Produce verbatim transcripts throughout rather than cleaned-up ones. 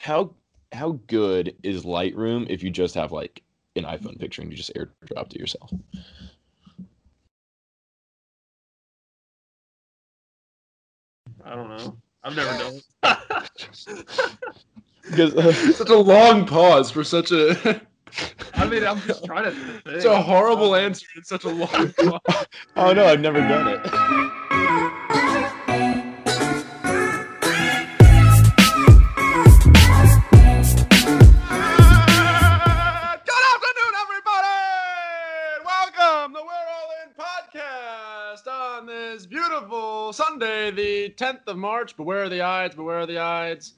how how good is Lightroom if you just have like an iPhone picture and you just airdrop to yourself? I don't know. I've never done it. Because, uh, such a long pause for such a. I mean, I'm just trying to think. It's a horrible answer. It's such a long pause. Oh no, I've never done it. Good afternoon, everybody! Welcome to We're All In Podcast on this beautiful Sunday, the tenth of March. Beware the Ides, beware the Ides.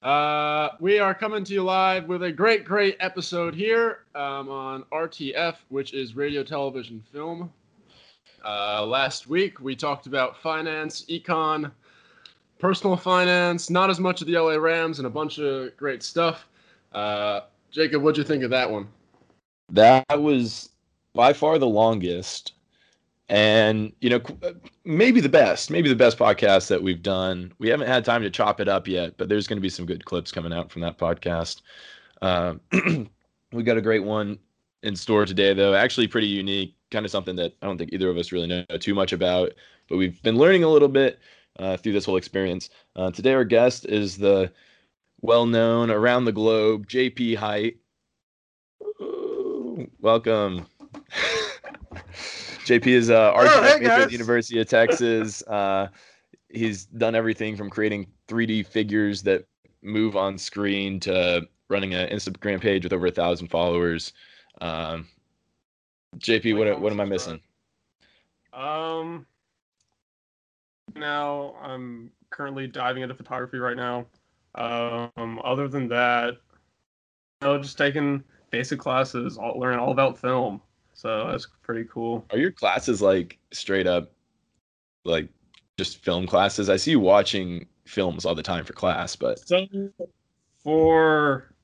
Uh, we are coming to you live with a great, great episode here um, on R T F, which is Radio, Television, Film. Uh, last week, we talked about finance, econ, personal finance, not as much of the L A Rams, and a bunch of great stuff. Uh, Jacob, what'd you think of that one? That was by far the longest and, you know, maybe the best, maybe the best podcast that we've done. We haven't had time to chop it up yet, but there's going to be some good clips coming out from that podcast. Uh, we got a great one in store today, though. Actually pretty unique, kind of something that I don't think either of us really know too much about, but we've been learning a little bit uh, through this whole experience. Uh, today, our guest is the well-known around the globe, J P Haidt. Ooh, welcome. J P is uh, R T F major hey, at the University of Texas. Uh, he's done everything from creating three D figures that move on screen to running an Instagram page with over a thousand followers. Um, J P, what what am I missing? Um, now I'm currently diving into photography right now. Um, other than that, you know, just taking basic classes, all, learning all about film. So that's pretty cool. Are your classes like straight up, like just film classes? I see you watching films all the time for class, but so for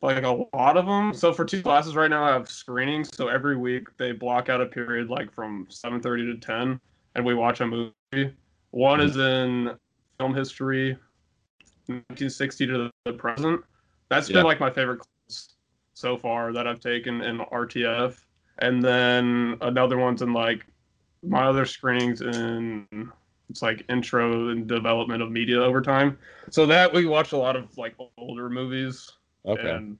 like a lot of them. So for two classes right now, I have screenings. So every week they block out a period like from seven thirty to ten, and we watch a movie. One mm-hmm. is in film history, nineteen sixty to the present. That's yeah. been like my favorite class so far that I've taken in R T F, and then another one's in like my other screenings in it's like intro and development of media over time. So that we watch a lot of like older movies okay. and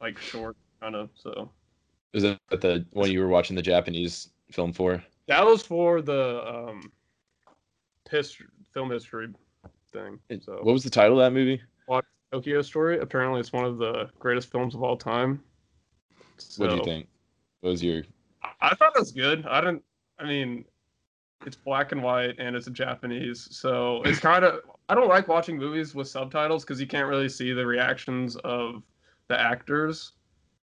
like short kind of. So is that the one you were watching the Japanese film for? That was for the um, history, film history thing. So what was the title of that movie? What? Tokyo Story. Apparently, it's one of the greatest films of all time. So, what do you think? What was your? I thought it was good. I didn't. I mean, it's black and white, and it's a Japanese, so it's kind of. I don't like watching movies with subtitles because you can't really see the reactions of the actors.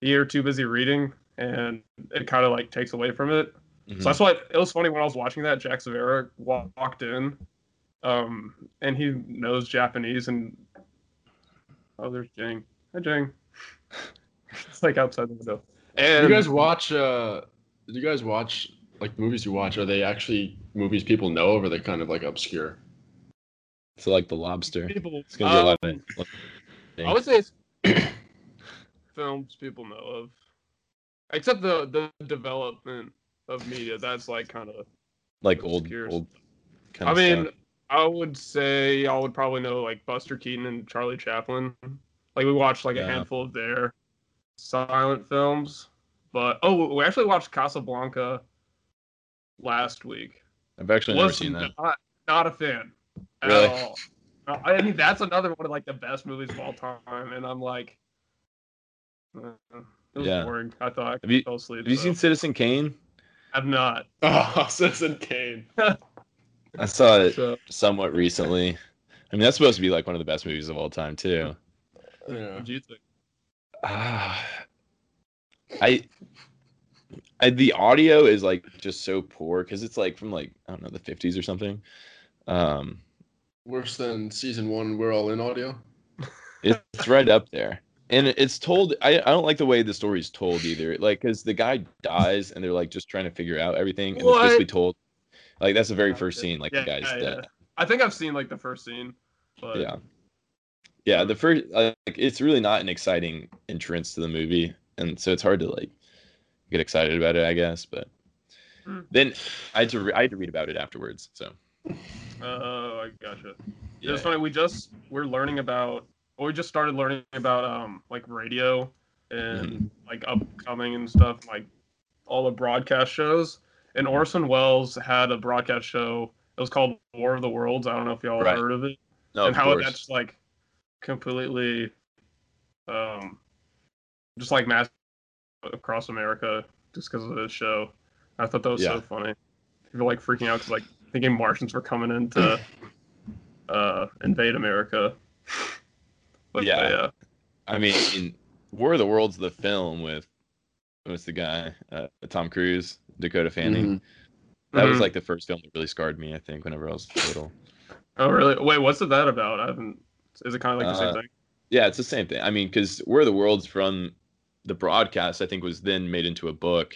You're too busy reading, and it kind of like takes away from it. Mm-hmm. So that's why it was funny when I was watching that. Jack Savera walked in, um, and he knows Japanese and. Oh, there's Jing. Hi, Jing. It's like outside the window. And do you guys watch? Uh, do you guys watch like movies you watch? Are they actually movies people know, or are they kind of like obscure? So like The Lobster. People, it's gonna be um, a lot of like, I would say it's films people know of, except the the development of media. That's like kind of like obscure. old old. Kind I of mean. Stuff. I would say y'all would probably know like Buster Keaton and Charlie Chaplin. Like we watched like yeah. a handful of their silent films, but oh, we actually watched Casablanca last week. I've actually never seen that. Not, not a fan at really? all. I mean, that's another one of like the best movies of all time, and I'm like, uh, it was yeah. boring. I thought I could you, fell asleep. Have so. you seen Citizen Kane? I've not. Oh, Citizen Kane. I saw it so. somewhat recently. I mean, that's supposed to be like one of the best movies of all time, too. Yeah. What do you think? Uh, I, I the audio is like just so poor because it's like from like I don't know the fifties or something. Um, Worse than season one. We're All In audio. It's right up there, and it's told. I I don't like the way the story is told either. Like, because the guy dies, and they're like just trying to figure out everything, and what? It's basically told. Like, that's the very first scene, like, yeah, the guy's yeah, dead. Yeah. I think I've seen, like, the first scene. But... Yeah. yeah, the first, like, it's really not an exciting entrance to the movie, and so it's hard to like get excited about it, I guess. But mm. then I had to re- I had to read about it afterwards. So. Oh, I gotcha. Yeah, it's funny. We just we're learning about, well, we just started learning about um like radio and mm-hmm. like upcoming and stuff, like all the broadcast shows. And Orson Welles had a broadcast show. It was called War of the Worlds. I don't know if y'all right. heard of it. No, and of how course. That's like completely, um, just like mass across America just because of the show. I thought that was yeah. so funny. People like freaking out because like thinking Martians were coming in to uh, invade America. But, yeah. But, yeah, I mean, in War of the Worlds, the film with what's the guy? Uh, Tom Cruise, Dakota Fanning. Mm-hmm. That mm-hmm. was like the first film that really scarred me, I think, whenever I was little. Oh, really? Wait, what's that about? I haven't. Is it kind of like the uh, same thing? Yeah, it's the same thing. I mean, because War of the Worlds from the broadcast, I think, was then made into a book,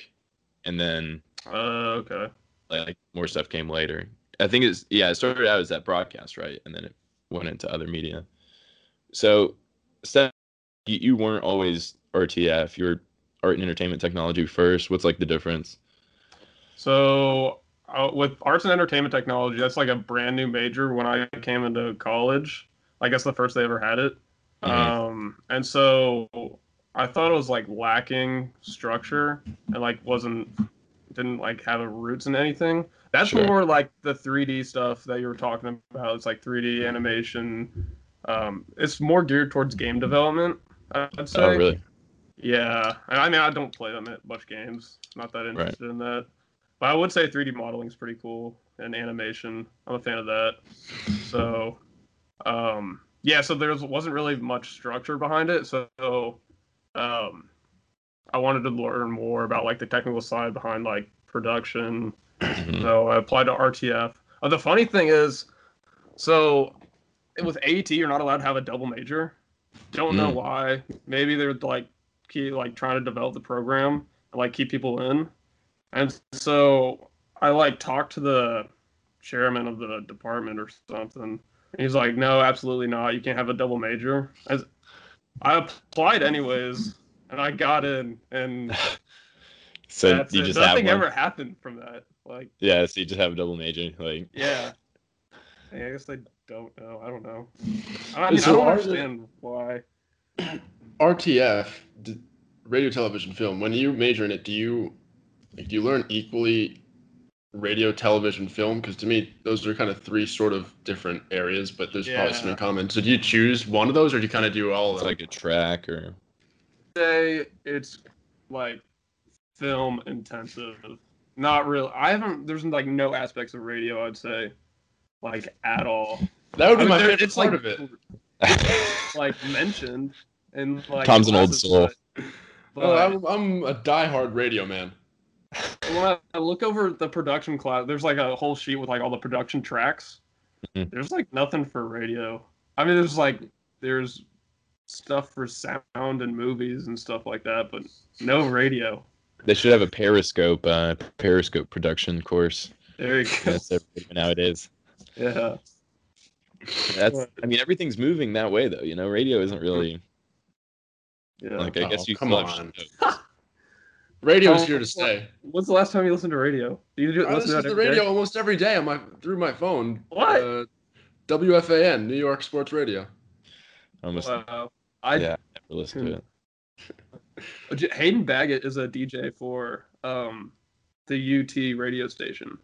and then uh, okay, like more stuff came later. I think it's yeah, it started out as that broadcast, right, and then it went into other media. So, Steph, you weren't always R T F. You were art and entertainment technology first. What's like the difference? So. Uh, with arts and entertainment technology, that's like a brand new major when I came into college. I guess the first they ever had it. Mm-hmm. Um, and so I thought it was like lacking structure and like wasn't, didn't like have a roots in anything. That's sure. more like the three D stuff that you were talking about. It's like three D animation. Um, it's more geared towards game development, I'd say. Oh, really? Yeah. I mean, I don't play that much games. I'm not that interested right. in that. But I would say three D modeling is pretty cool, and animation. I'm a fan of that. So, um, yeah, so there wasn't really much structure behind it. So um, I wanted to learn more about, like, the technical side behind, like, production. So I applied to R T F. Uh, the funny thing is, so with A E T, you're not allowed to have a double major. Don't know why. Maybe they're, like, keep, like, trying to develop the program and, like, keep people in. And so I, like, talked to the chairman of the department or something. And he's like, no, absolutely not. You can't have a double major. As I applied anyways, and I got in. And so that's you it. Just Nothing have one? Ever happened from that. Like Yeah, so you just have a double major. Like Yeah. I guess they don't know. I don't know. I mean, so I don't understand why. R T F, radio, television, film, when you major in it, do you... Like, do you learn equally radio, television, film? Because to me, those are kind of three sort of different areas, but there's yeah. probably some in common. So do you choose one of those, or do you kind of do all of them? It's like a track, or... I'd say it's, like, film-intensive. Not really. I haven't... There's, like, no aspects of radio, I'd say, like, at all. That would be I my mean, favorite it's part like, of it. It's, like, mentioned. And, like, Tom's an old soul. But, well, I'm, I'm a diehard radio man. When I look over the production class, there's like a whole sheet with like all the production tracks. Mm-hmm. There's like nothing for radio. I mean, there's like, there's stuff for sound and movies and stuff like that, but no radio. They should have a Periscope, uh, Periscope production course. There you go. That's everything nowadays. Yeah. That's, I mean, everything's moving that way though, you know, radio isn't really. Yeah. Like, I oh, guess you come on. Radio's oh, here to stay. When's the last time you listened to radio? Do you do, I listen to the radio day? Almost every day on my through my phone. What? Uh, W F A N, New York Sports Radio. Almost. Wow. I yeah, never listened to it. Hayden Baggett is a D J for um, the U T radio station.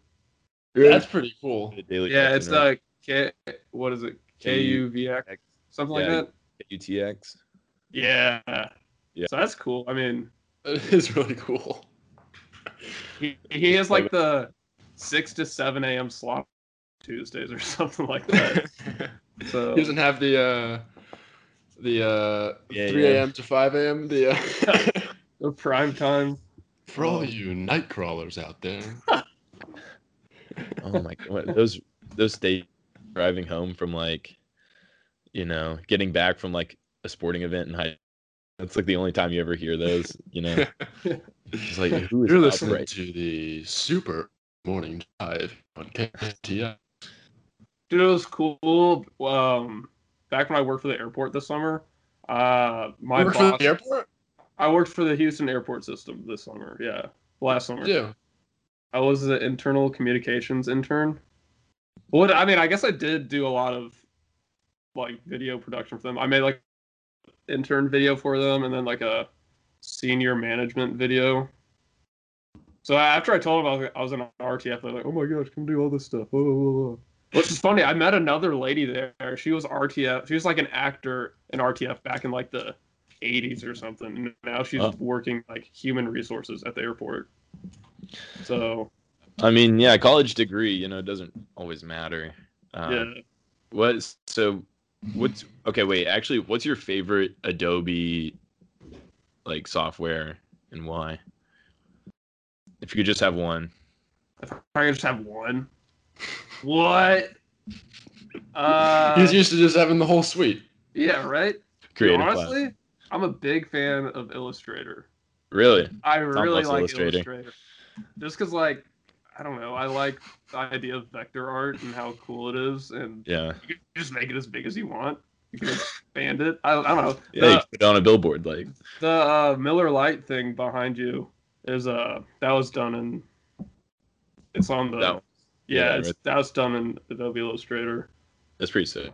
That's pretty cool. Yeah, it's like K. What is it? K U V X, something like that. K U T X. Yeah. Yeah. So that's cool. I mean. It is really cool. He, he has like the six to seven a.m. slot Tuesdays or something like that. So he doesn't have the uh, the uh, yeah, three a.m. yeah. to five a.m. the uh... the prime time for all you night crawlers out there. Oh my god, those those days driving home from like, you know, getting back from like a sporting event in high. That's like the only time you ever hear those, you know. It's like, who is you're listening right? to the Super Morning Drive on K T X. Dude, it was cool. Um, back when I worked for the airport this summer, uh, my you worked boss, for the airport? I worked for the Houston airport system this summer. Yeah, last summer. Yeah, I was the internal communications intern. What I mean, I guess I did do a lot of like video production for them. I made like intern video for them, and then like a senior management video. So after I told them I was, I was in an R T F, they're like, "Oh my gosh, come do all this stuff." Blah, blah, blah. Which is funny. I met another lady there. She was R T F. She was like an actor in R T F back in like the eighties or something. And now she's oh. working like human resources at the airport. So, I mean, yeah, college degree, you know, doesn't always matter. Um, yeah. What? So, what's okay? Wait, actually, what's your favorite Adobe like software and why? If you could just have one. If I could just have one? What? Uh, He's used to just having the whole suite. Yeah, right? Creative Honestly, class. I'm a big fan of Illustrator. Really? I really like Illustrator. Illustrator. Just because, like, I don't know. I like the idea of vector art and how cool it is. And yeah. you can just make it as big as you want. You can expand it. I, I don't know. Yeah, the, you can put it on a billboard. Like the uh, Miller Lite thing behind you. Is uh that was done in it's on the no. yeah, yeah it's, right. that was done in Adobe Illustrator. That's pretty sick.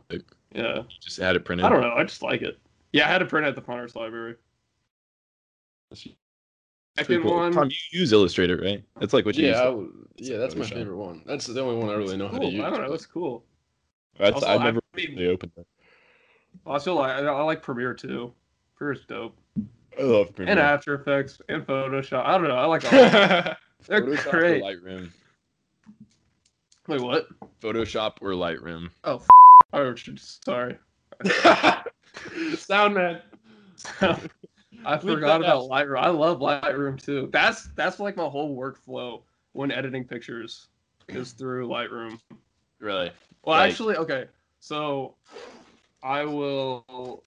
Yeah, just had it printed. I don't know, I just like it. Yeah, I had it printed at the Founders Library. That's Second cool. one, Tom, you use Illustrator, right? That's like what you yeah, use. Yeah, yeah, that's my favorite on. one. That's the only one I really it's know cool. how to use. I don't know, it's cool. That's, also, I've never I mean, really opened that. I still like I like Premiere too. Premiere's dope. I love Premiere. And After Effects and Photoshop. I don't know. I like all that. They're Photoshop great. Or Lightroom. Wait, what? Photoshop or Lightroom? Oh, f- oh sorry. Sound man. I forgot about Lightroom. I love Lightroom too. That's that's like my whole workflow when editing pictures is through Lightroom. Really? Well, like, actually, okay. So I will.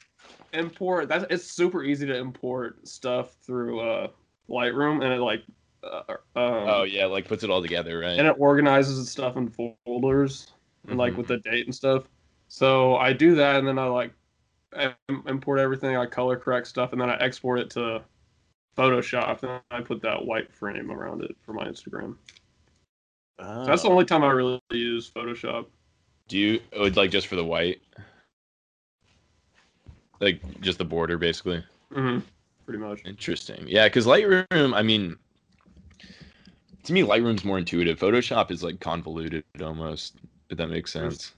Import that's it's super easy to import stuff through uh Lightroom, and it like uh, um, oh yeah like puts it all together, right? And it organizes stuff in folders and mm-hmm. like with the date and stuff. So I do that, and then I like I import everything, I color correct stuff, and then I export it to Photoshop, and I put that white frame around it for my Instagram. Oh. So that's the only time I really use Photoshop. Do you like just for the white? Like, just the border, basically. Mm-hmm. Pretty much. Interesting. Yeah, because Lightroom, I mean, to me, Lightroom's more intuitive. Photoshop is, like, convoluted almost, if that makes sense.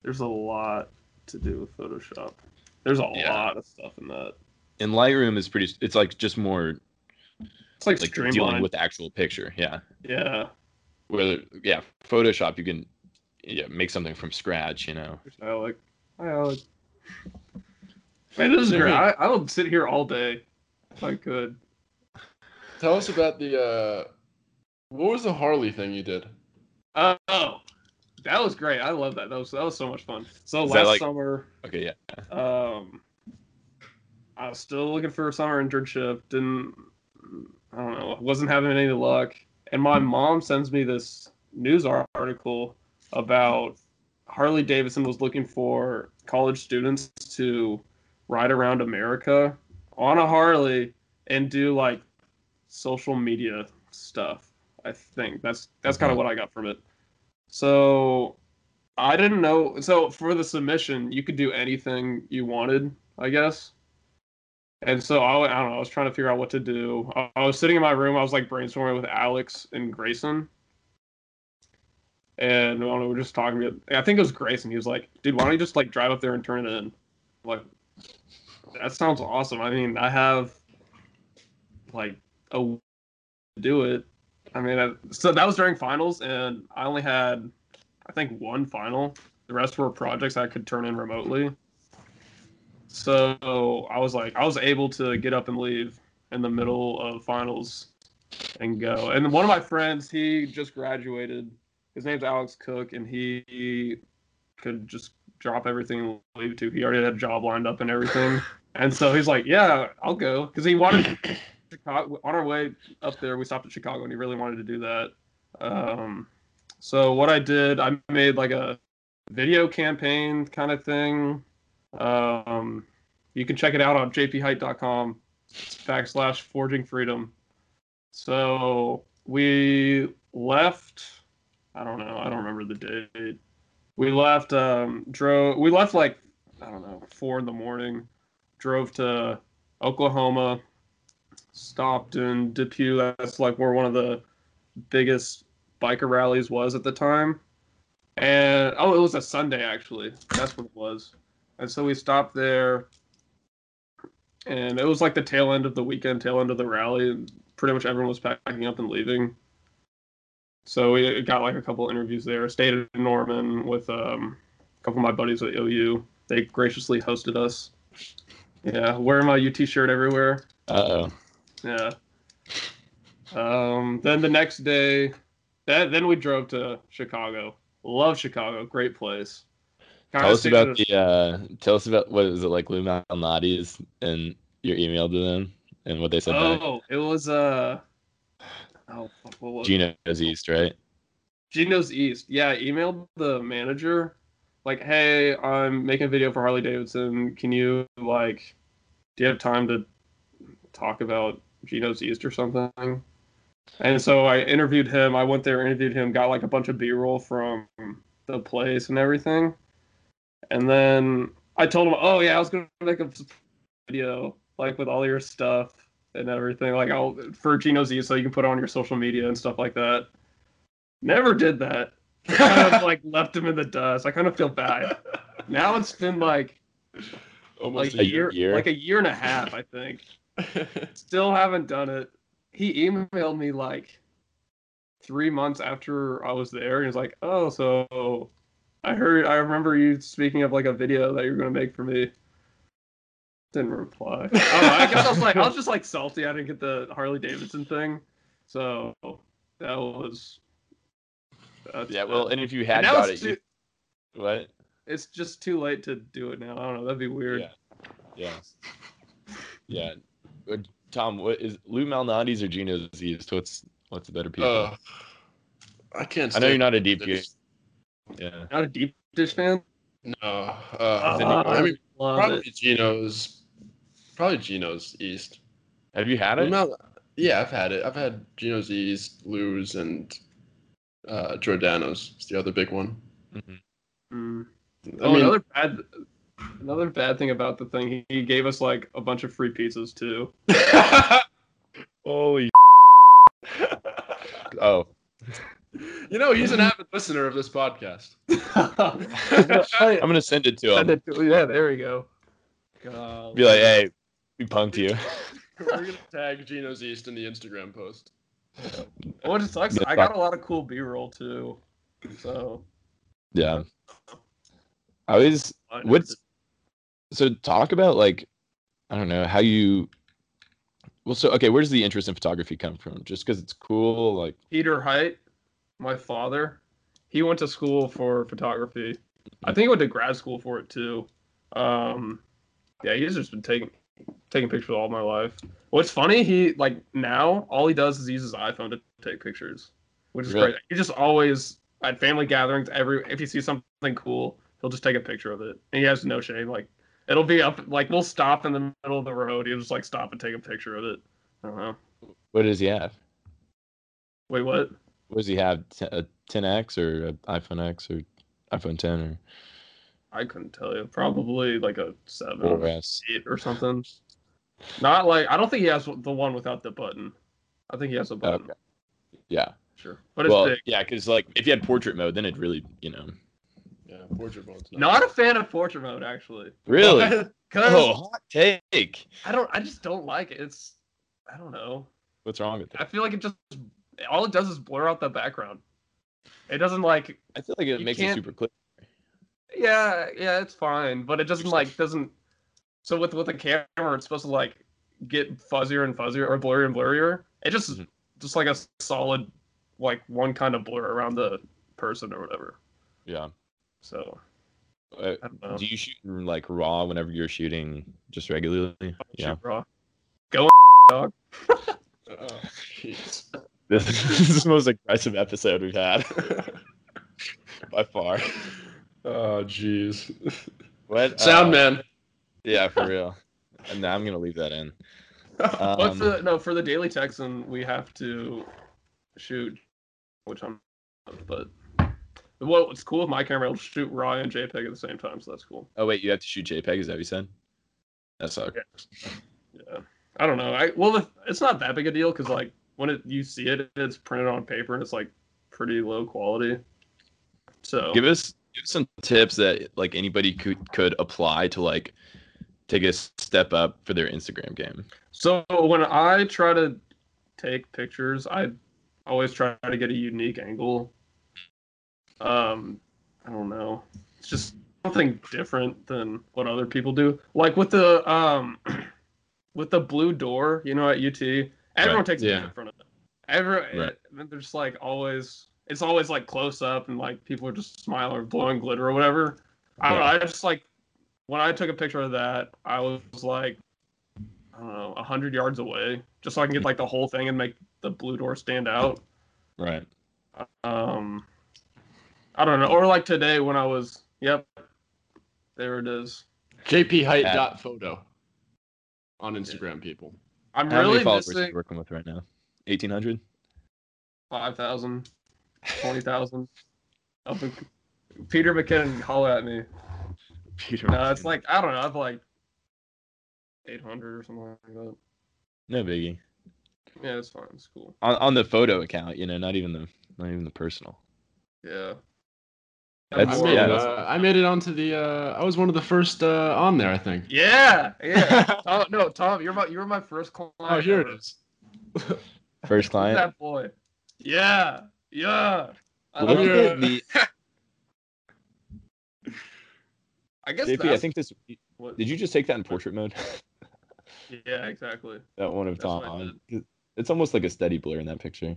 There's, there's a lot to do with Photoshop. There's a yeah. lot of stuff in that. And Lightroom is pretty, it's, like, just more, it's like, like dealing line. with the actual picture. Yeah. Yeah. Whether, yeah, Photoshop, you can yeah, make something from scratch, you know. I like, I like. Man, this is great. I, I would sit here all day if I could. Tell us about the uh what was the Harley thing you did? Uh, oh, that was great. I love that. That was that was so much fun. So is last like, summer, okay, yeah. Um, I was still looking for a summer internship. Didn't I don't know. Wasn't having any luck. And my mom sends me this news article about Harley Davidson was looking for college students to ride around America on a Harley and do like social media stuff. I think that's that's kind of what I got from it. So I didn't know. So for the submission, you could do anything you wanted, I guess. And so I, I don't know. I was trying to figure out what to do. I, I was sitting in my room. I was like brainstorming with Alex and Grayson. And I don't know, we were just talking about, I think it was Grayson. He was like, dude, why don't you just like drive up there and turn it in? I'm like, that sounds awesome. I mean, I have like a w- to do it. I mean, I, so that was during finals, and I only had, I think, one final. The rest were projects I could turn in remotely. So I was like, I was able to get up and leave in the middle of finals and go. And one of my friends, he just graduated. His name's Alex Cook, and he, he could just drop everything and leave too. He already had a job lined up and everything. And so he's like, yeah, I'll go. Because he wanted Chicago. On our way up there, we stopped at Chicago, and he really wanted to do that. Um, so what I did, I made like a video campaign kind of thing. Um, you can check it out on jpheight.com backslash forging freedom. So we left, I don't know, I don't remember the date. We left, um, drove, we left like, I don't know, four in the morning, drove to Oklahoma, stopped in Depew. That's like where one of the biggest biker rallies was at the time. And, oh, it was a Sunday, actually. That's what it was. And so we stopped there, and it was like the tail end of the weekend, tail end of the rally, and pretty much everyone was packing up and leaving. So we got like a couple interviews there. Stayed in Norman with um, a couple of my buddies at O U. They graciously hosted us. Yeah, wearing my U T shirt everywhere. Uh-oh. Yeah. Um, then the next day, that, then we drove to Chicago. Love Chicago. Great place. Kind tell us about the. Uh, tell us about what was it like, Lou Malnati's, and your email to them and what they said. Oh, back. It was uh, oh, what was Gino's it? East, right? Gino's East, yeah. Emailed the manager, like, "Hey, I'm making a video for Harley Davidson. Can you like, do you have time to talk about Gino's East or something?" And so I interviewed him. I went there, interviewed him, got like a bunch of B-roll from the place and everything. And then I told him, "Oh yeah, I was gonna make a video like with all your stuff and everything, like I'll for Gino's East, so you can put it on your social media and stuff like that." Never did that. Kind of like left him in the dust. I kind of feel bad. Now it's been like almost like a year, year, like a year and a half, I think. Still haven't done it. He emailed me like three months after I was there, and he was like, "Oh, so." I heard, I remember you speaking of like a video that you were going to make for me. Didn't reply. Oh, I guess I was like, I was just like salty. I didn't get the Harley Davidson thing. So that was. Yeah, well, and if you had got it, too, you, what? It's just too late to do it now. I don't know. That'd be weird. Yeah. Yeah. yeah. Tom, what is Lou Malnati's or Gino's East? What's, what's the better people? Uh, I can't. I know you're not a deep dish. Yeah. Not a deep dish fan? No. Uh, uh, I mean, probably it. Gino's. Probably Gino's East. Have you had it? Not, yeah, I've had it. I've had Gino's East, Lou's, and uh, Giordano's. It's the other big one. Mm-hmm. Mm. I oh, mean, another bad. Another bad thing about the thing, he, he gave us like a bunch of free pizzas too. Holy. Oh. You know, he's an avid listener of this podcast. I'm going to send it to him. It to, yeah, there we go. God. Be like, "Hey, we punked you." We're going to tag Gino's East in the Instagram post. What it sucks, I got a lot of cool B-roll, too. So. Yeah. I was, what's, so talk about, like, I don't know, how you... Well, so, okay, where does the interest in photography come from? Just because it's cool, like... Peter Haidt, my father, he went to school for photography. I think he went to grad school for it, too. Um, yeah, he's just been taking taking pictures all my life. What's funny, he, like, now, all he does is use his iPhone to take pictures, which is really? Great. He just always, at family gatherings, every if you see something cool, he'll just take a picture of it. And he has no shame, like... It'll be up, like, we'll stop in the middle of the road. He'll just, like, stop and take a picture of it. I don't know. What does he have? Wait, what? What does he have? A ten X or an iPhone X or iPhone ten? Or... I couldn't tell you. Probably, like, a seven or eight or something. Not, like, I don't think he has the one without the button. I think he has a button. Okay. Yeah. Sure. But it's well, big. Yeah, because, like, if you had portrait mode, then it really, you know... Yeah, portrait mode. Not, not a fan of portrait mode, actually. Really? Oh, hot take. I don't. I just don't like it. It's. I don't know. What's wrong with it? I feel like it just. All it does is blur out the background. It doesn't like. I feel like it makes it super clear. Yeah, yeah, it's fine, but it doesn't like doesn't. So with with the camera, it's supposed to like get fuzzier and fuzzier or blurrier and blurrier. It just mm-hmm. just like a solid like one kind of blur around the person or whatever. Yeah. So, uh, I don't know. Do you shoot like raw whenever you're shooting just regularly? I yeah, shoot raw. Go on, dog. Oh, jeez. This, this is the most aggressive episode we've had by far. Oh, jeez. What? Sound uh, man. Yeah, for real. And now I'm going to leave that in. Um, but for the, no, for the Daily Texan, we have to shoot, which I'm, but well, what's cool with my camera, it'll shoot RAW and JPEG at the same time, so that's cool. Oh, wait, you have to shoot JPEG, is that what you said? That sucks. Yeah. yeah. I don't know. I Well, it's not that big a deal, because, like, when it, you see it, it's printed on paper, and it's, like, pretty low quality. So give us give us some tips that, like, anybody could, could apply to, like, take a step up for their Instagram game. So when I try to take pictures, I always try to get a unique angle. Um, I don't know. It's just something different than what other people do. Like with the um, with the blue door, you know, at U T, everyone right. takes a yeah. in front of it. Every, right. They're just like always. It's always like close up, and like people are just smiling or blowing glitter or whatever. Right. I don't know. I just like when I took a picture of that, I was like, I don't know, a hundred yards away, just so I can get like the whole thing and make the blue door stand out. Right. Um. I don't know. Or like today when I was, yep, there it is. J P height dot photo on Instagram, yeah. people. I'm How really many followers missing... are you working with right now? eighteen hundred? five thousand. twenty thousand. Peter McKinnon, holler at me. Peter No, McKinnon. It's like, I don't know. I've like eight hundred or something like that. No biggie. Yeah, it's fine. It's cool. On, on the photo account, you know, not even the, not even the personal. Yeah. That's, I, made, yeah, that's... Uh, I made it onto the. Uh, I was one of the first uh, on there, I think. Yeah, yeah. Oh no, Tom, you're my, you were my first client. Oh, here ever. It is. First client. That boy. Yeah, yeah. I, Look at the... I guess. J P, I think this. What? Did you just take that in portrait mode? Yeah, exactly. That one of that's Tom. It's almost like a steady blur in that picture.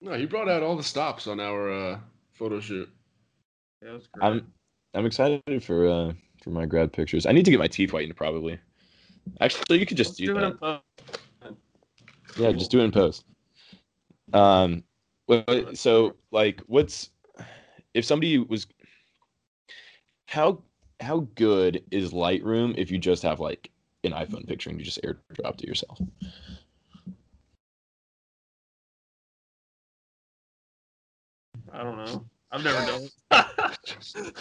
No, he brought out all the stops on our uh, photo shoot. Yeah, that was great. I'm, I'm excited for uh, for my grad pictures. I need to get my teeth whitened, probably. Actually, you could just do, do that. It in post. Yeah, just do it in post. Um, so like, what's if somebody was how how good is Lightroom if you just have like an iPhone picture and you just airdropped it yourself? I don't know. I've never done it.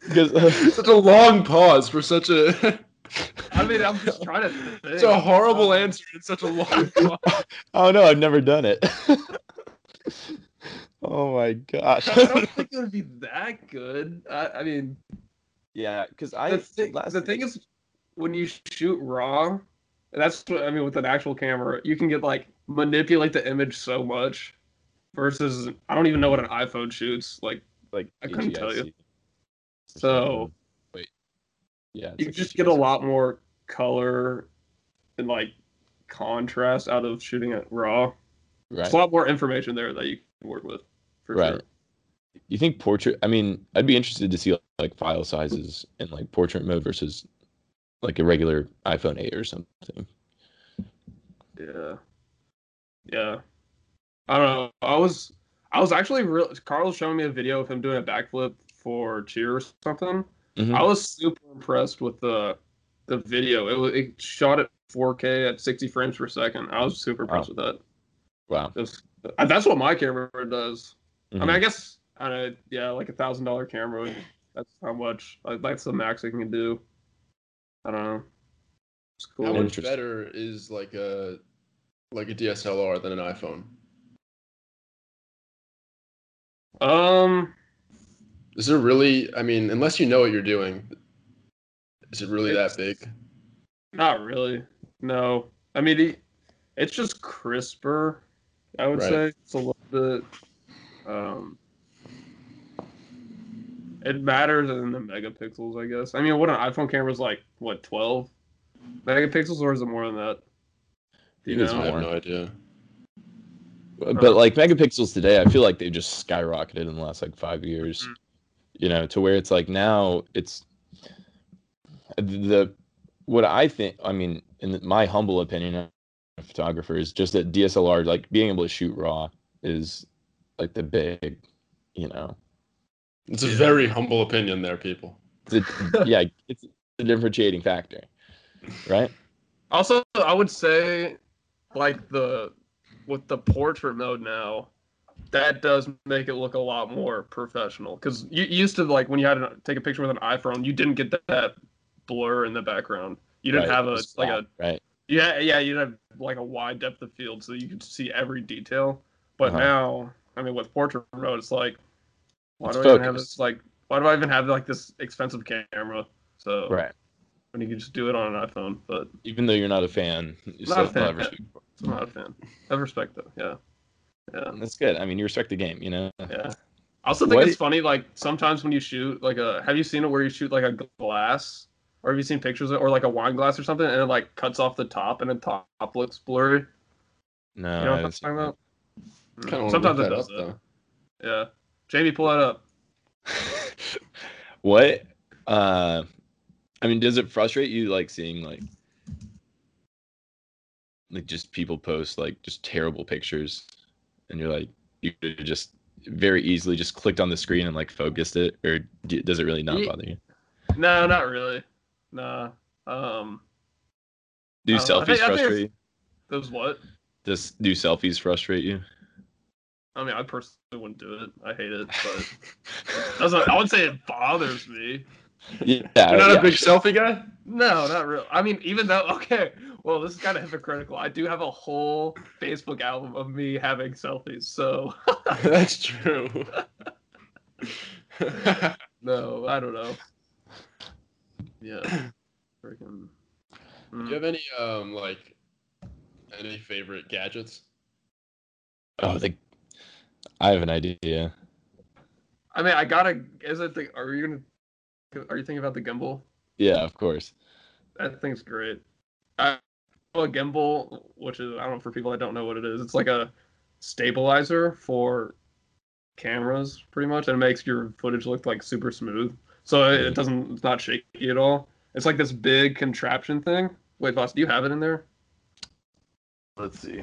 Because, uh, such a long pause for such a... I mean, I'm just trying to think. It's a horrible answer. It's such a long pause. Oh, no, I've never done it. Oh, my gosh. I don't think it would be that good. I, I mean... Yeah, because I... The thing, the thing is, when you shoot raw, and that's what I mean with an actual camera, you can get, like, manipulate the image so much. Versus, I don't even know what an iPhone shoots. Like, like I couldn't tell you. So, wait, yeah, you just get a lot more color and like contrast out of shooting it raw. Right, there's a lot more information there that you can work with. Right. Sure. You think portrait? I mean, I'd be interested to see like file sizes in like portrait mode versus like a regular iPhone eight or something. Yeah. Yeah. I don't know. I was, I was actually real. Carl was showing me a video of him doing a backflip for Cheers or something. Mm-hmm. I was super impressed with the, the video. It was it shot at four K at sixty frames per second. I was super impressed wow. with that. Wow. Was, that's what my camera does. Mm-hmm. I mean, I guess, I don't know, yeah, like a thousand dollar camera. That's how much. Like, that's the max it can do. I don't know. It's cool. How much better is like a, like a D S L R than an iPhone? Um, is it really? I mean, unless you know what you're doing, is it really that big? Not really. No. I mean, it, it's just crisper. I would right. say it's a little bit. Um, it matters in the megapixels, I guess. I mean, what an iPhone camera is like, what, twelve megapixels, or is it more than that? Do you know? I have no idea. But like megapixels today, I feel like they've just skyrocketed in the last like five years, mm-hmm. you know, to where it's like now it's the what I think. I mean, in my humble opinion, of a photographer is just that D S L R, like being able to shoot raw, is like the big, you know, It's a yeah. very humble opinion there, people. It's a, yeah, it's a differentiating factor, right? Also, I would say, like, the with the portrait mode now, that does make it look a lot more professional. Because you used to, like, when you had to take a picture with an iPhone, you didn't get that blur in the background. You didn't right. have a, like a... Right. Yeah, yeah, you have like a wide depth of field, so you could see every detail. But uh-huh. now, I mean, with portrait mode, it's like, why it's do I focused. even have this? Like, why do I even have like this expensive camera? So right, when you can just do it on an iPhone. But even though you're not a fan, you still have respect. I'm not a fan. I respect though. Yeah, yeah, that's good. I mean, you respect the game, you know. Yeah. I also think what? it's funny, like sometimes when you shoot, like a, have you seen it where you shoot like a glass? Or have you seen pictures of it, or like a wine glass or something, and it like cuts off the top, and the top looks blurry? No, you know what I'm talking about? Mm. Sometimes it does though. Yeah, Jamie, pull that up. What? Uh, I mean, does it frustrate you, like seeing like, like just people post like just terrible pictures, and you're like, you could just very easily just clicked on the screen and like focused it, or do, does it really not bother you? No, not really. Nah. Um, do selfies think, frustrate you? Those what? Does do selfies frustrate you? I mean, I personally wouldn't do it. I hate it, but not, I would say it bothers me. Yeah, You're not yeah. a big selfie guy? No, not really. I mean, even though, okay, well, this is kind of hypocritical. I do have a whole Facebook album of me having selfies, so. That's true. No, I don't know. Yeah. Freaking. Mm. Do you have any um like any favorite gadgets? Oh, the I have an idea. I mean, I gotta. Is it the? Are you gonna? Are you thinking about the gimbal? Yeah, of course. That thing's great. I have a gimbal, which is I don't know for people that don't know what it is. It's like a stabilizer for cameras, pretty much, and it makes your footage look like super smooth. So it doesn't, it's not shaky at all. It's like this big contraption thing. Wait, boss, do you have it in there? Let's see.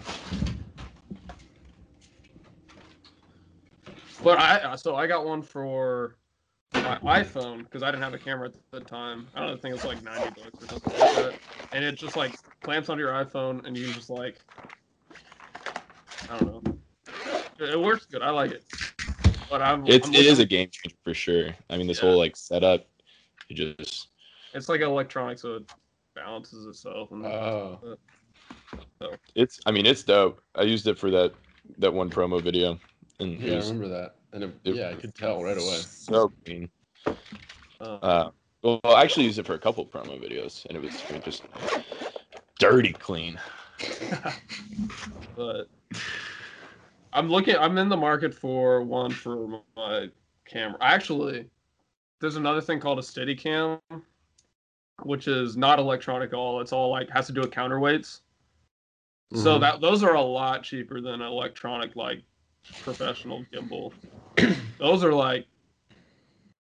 But I, so I got one for my iPhone because I didn't have a camera at the time. I don't know, I think it's like ninety bucks or something like that. And it just like clamps onto your iPhone and you just like, I don't know. It works good. I like it. But I'm, it's, I'm it is a game changer for sure. I mean, this yeah. whole like setup, you just it's like electronic, so it balances itself. And oh, like so. it's I mean, it's dope. I used it for that that one promo video, and yeah, was, I remember that. And it, it, yeah, I could tell right away. So mean. Um, uh, well, I actually used it for a couple promo videos, and it was just dirty clean. But. I'm looking. I'm in the market for one for my camera. Actually, there's another thing called a Steadicam, which is not electronic at all. It's all like has to do with counterweights. Mm-hmm. So that those are a lot cheaper than electronic, like professional gimbal. Those are like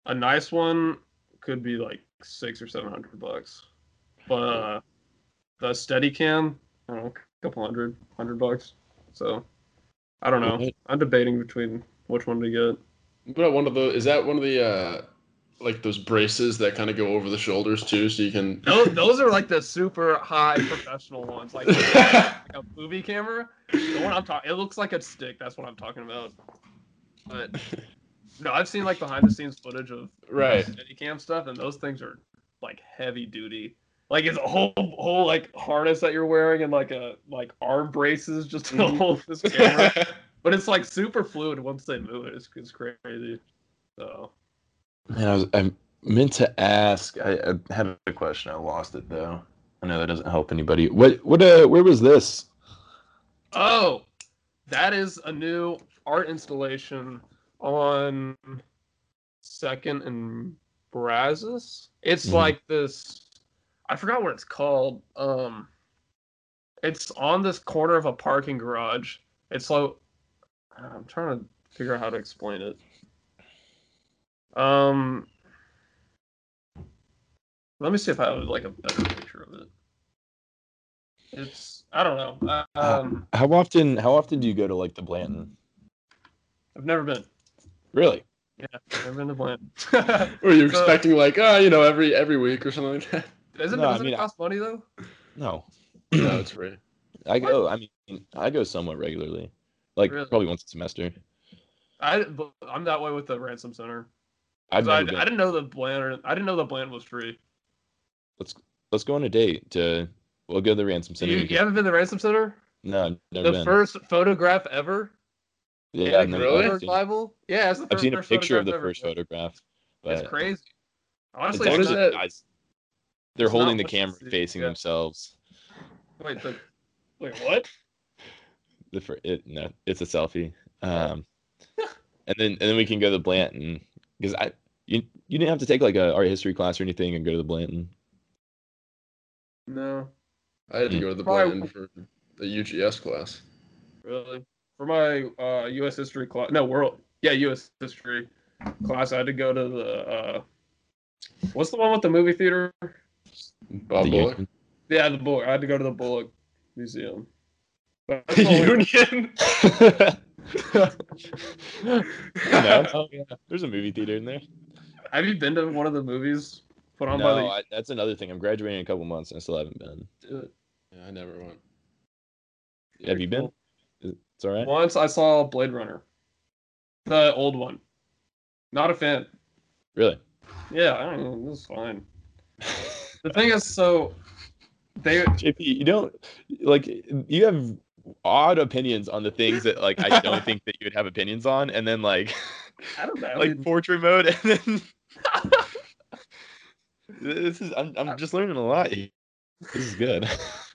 a nice one could be like six or seven hundred bucks, but uh, the Steadicam, I don't know, a couple hundred, hundred bucks. So. I don't know. I'm debating between which one to get. But one of the is that one of the uh, like those braces that kind of go over the shoulders too, so you can. Those those are like the super high professional ones, like, like a movie camera. The one I'm talking, it looks like a stick. That's what I'm talking about. But no, I've seen like behind the scenes footage of right Steadicam stuff, and those things are like heavy duty. Like it's a whole whole like harness that you're wearing and like a like arm braces just to mm-hmm. hold this camera. But it's like super fluid once they move it. It's, it's crazy. So Man, I was I meant to ask. I, I had a question. I lost it though. I know that doesn't help anybody. What what uh where was this? Oh, that is a new art installation on Second and Brazos. It's mm-hmm. like this. I forgot what it's called. Um, it's on this corner of a parking garage. It's like I'm trying to figure out how to explain it. Um, let me see if I have like a better picture of it. It's I don't know. Um, uh, how often? How often do you go to like the Blanton? I've never been. Really? Yeah, never in the plan. Were you so, expecting like, ah, oh, you know, every every week or something like that? Doesn't, no, doesn't I mean, it cost money though? No, no, it's free. I go. I mean, I go somewhat regularly, like really? probably once a semester. I I'm that way with the Ransom Center. I, I, I didn't know the Blanton. I didn't know the Blanton was free. Let's let's go on a date. To we'll go to the Ransom Center. You, you haven't been to the Ransom Center? No, I've never the been. The first photograph ever. Yeah, yeah really? Bible? Yeah, it's the first, I've seen a picture of the ever. first photograph. But it's crazy. Honestly, it's it's actually, guys, they're it's holding the camera facing yeah. themselves. Wait, the, wait, what? The for it no, it's a selfie. Um, and then and then we can go to the Blanton because I you you didn't have to take like a art history class or anything and go to the Blanton. No, I had to go to the Blanton for the U G S class. Really. For my uh, U S history class, no world, yeah, U S history class, I had to go to the uh, what's the one with the movie theater? Bob the Bullock. Union. Yeah, the Bullock. I had to go to the Bullock Museum. The Union. no, oh, yeah. There's a movie theater in there. Have you been to one of the movies put on no, by the? No, that's another thing. I'm graduating in a couple months and I still haven't been. Yeah, I never went. Have Very you cool. been? It's all right. Once I saw Blade Runner, the old one. Not a fan. Really? Yeah, I don't know. It was fine. The thing is, so they J P, you don't like you have odd opinions on the things that like I don't think that you would have opinions on, and then like I don't know, like portrait mode, and then this is I'm I'm just learning a lot. This is good.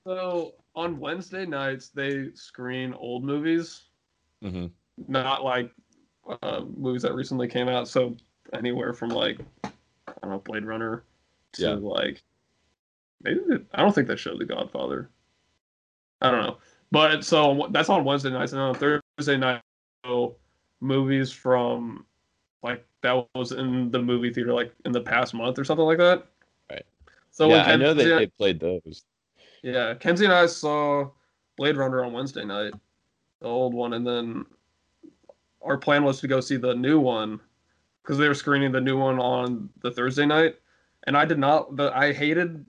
So. On Wednesday nights, they screen old movies, mm-hmm. not like uh, movies that recently came out. So anywhere from like, I don't know, Blade Runner to yeah. like, maybe they, I don't think they showed The Godfather. I don't know. But so that's on Wednesday nights. And on Thursday night, so movies from like that was in the movie theater like in the past month or something like that. Right. So yeah, I know that they, they played those. Yeah, Kenzie and I saw Blade Runner on Wednesday night, the old one, and then our plan was to go see the new one because they were screening the new one on the Thursday night, and I did not. The, I hated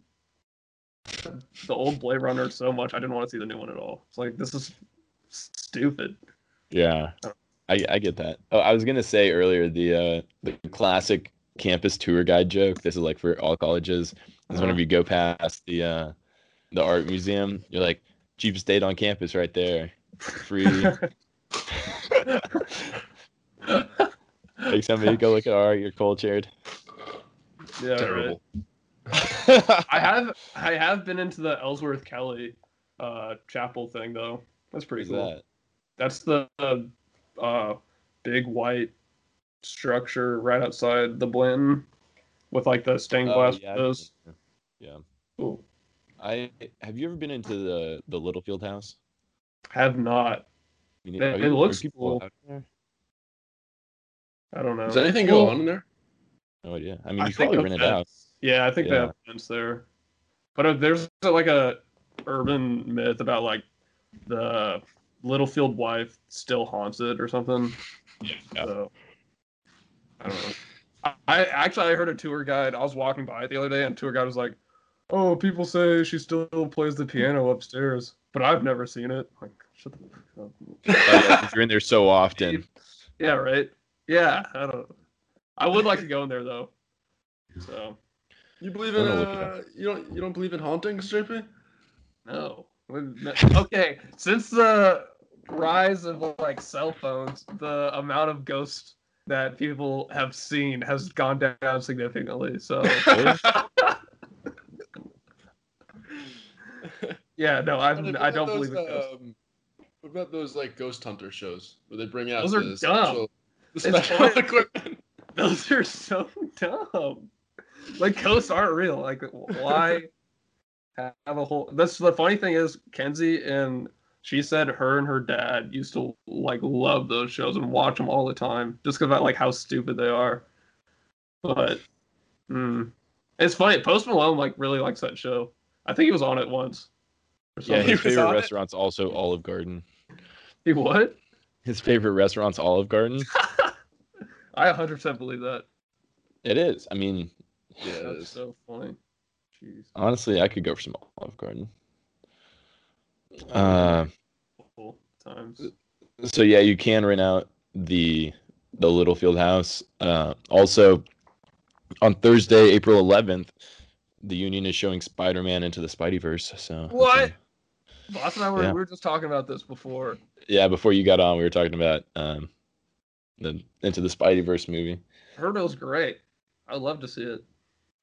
the old Blade Runner so much. I didn't want to see the new one at all. It's like this is stupid. Yeah, I, I get that. Oh, I was gonna say earlier the uh, the classic campus tour guide joke. This is like for all colleges. Is uh-huh. whenever you go past the. Uh, The art museum, you're like cheapest date on campus right there, free. Take somebody go look at art. You're cold chaired. Yeah, terrible. Right. I have I have been into the Ellsworth Kelly uh, chapel thing though. That's pretty What's cool. That? That's the uh, big white structure right outside the Blanton with like the stained glass windows. Uh, yeah. yeah. Ooh. I have you ever been into the, the Littlefield House? Have not. I mean, it, you, it looks cool. Out there? I don't know. Is anything cool. going on in there? No idea. I mean, I you probably rent it out. Yeah, I think yeah. they have events there. But uh, there's like a urban myth about like the Littlefield wife still haunts it or something. Yeah. yeah. So, I don't know. I, I actually I heard a tour guide. I was walking by it the other day, and tour guide was like. Oh, people say she still plays the piano upstairs, but I've never seen it. Like, shut the fuck up. Oh, yeah, you're in there so often. Yeah, right. Yeah, I don't. I would like to go in there though. So, you believe in uh, you don't you don't believe in hauntings, J P? No. Okay, since the rise of like cell phones, the amount of ghosts that people have seen has gone down significantly. So. Yeah, no, I've, I don't those, believe in ghosts. Um, what about those like ghost hunter shows where they bring out those are the dumb. Special, the special equipment? Those are so dumb. Like ghosts aren't real. Like why have a whole? That's the funny thing is Kenzie and she said her and her dad used to like love those shows and watch them all the time just about like how stupid they are. But mm, it's funny. Post Malone like really likes that show. I think he was on it once. Yeah, his favorite restaurant's it? also Olive Garden. He what? His favorite restaurant's Olive Garden. I one hundred percent believe that. It is. I mean, yeah, it that's is. So funny. Jeez. Honestly, I could go for some Olive Garden. Uh, cool times. So yeah, you can rent out the the Littlefield House. Uh, also, on Thursday, April eleventh, the Union is showing Spider-Man Into the Spideyverse. So what? Boss and I were yeah. we were just talking about this before. Yeah, before you got on, we were talking about um, the Into the Spideyverse movie. Heard it was great. I'd love to see it.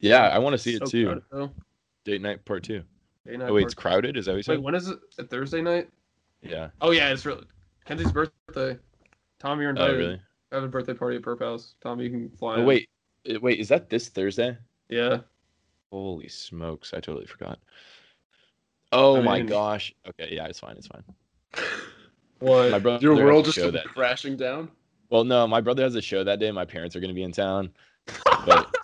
Yeah, I want to see so it too. Crowded, Date Night Part Two. Date night oh wait, part it's crowded. Is that what you said? Wait, when is it? A Thursday night? Yeah. Oh yeah, it's really Kenzie's birthday. Tom, you're invited. Oh really? I have a birthday party at Perp House. Tom, you can fly. Oh, wait, wait, is that this Thursday? Yeah. Holy smokes! I totally forgot. Oh I mean, my gosh. Okay, yeah, it's fine. It's fine. What? My brother, your world just that crashing day. Down? Well, no, my brother has a show that day. My parents are going to be in town. But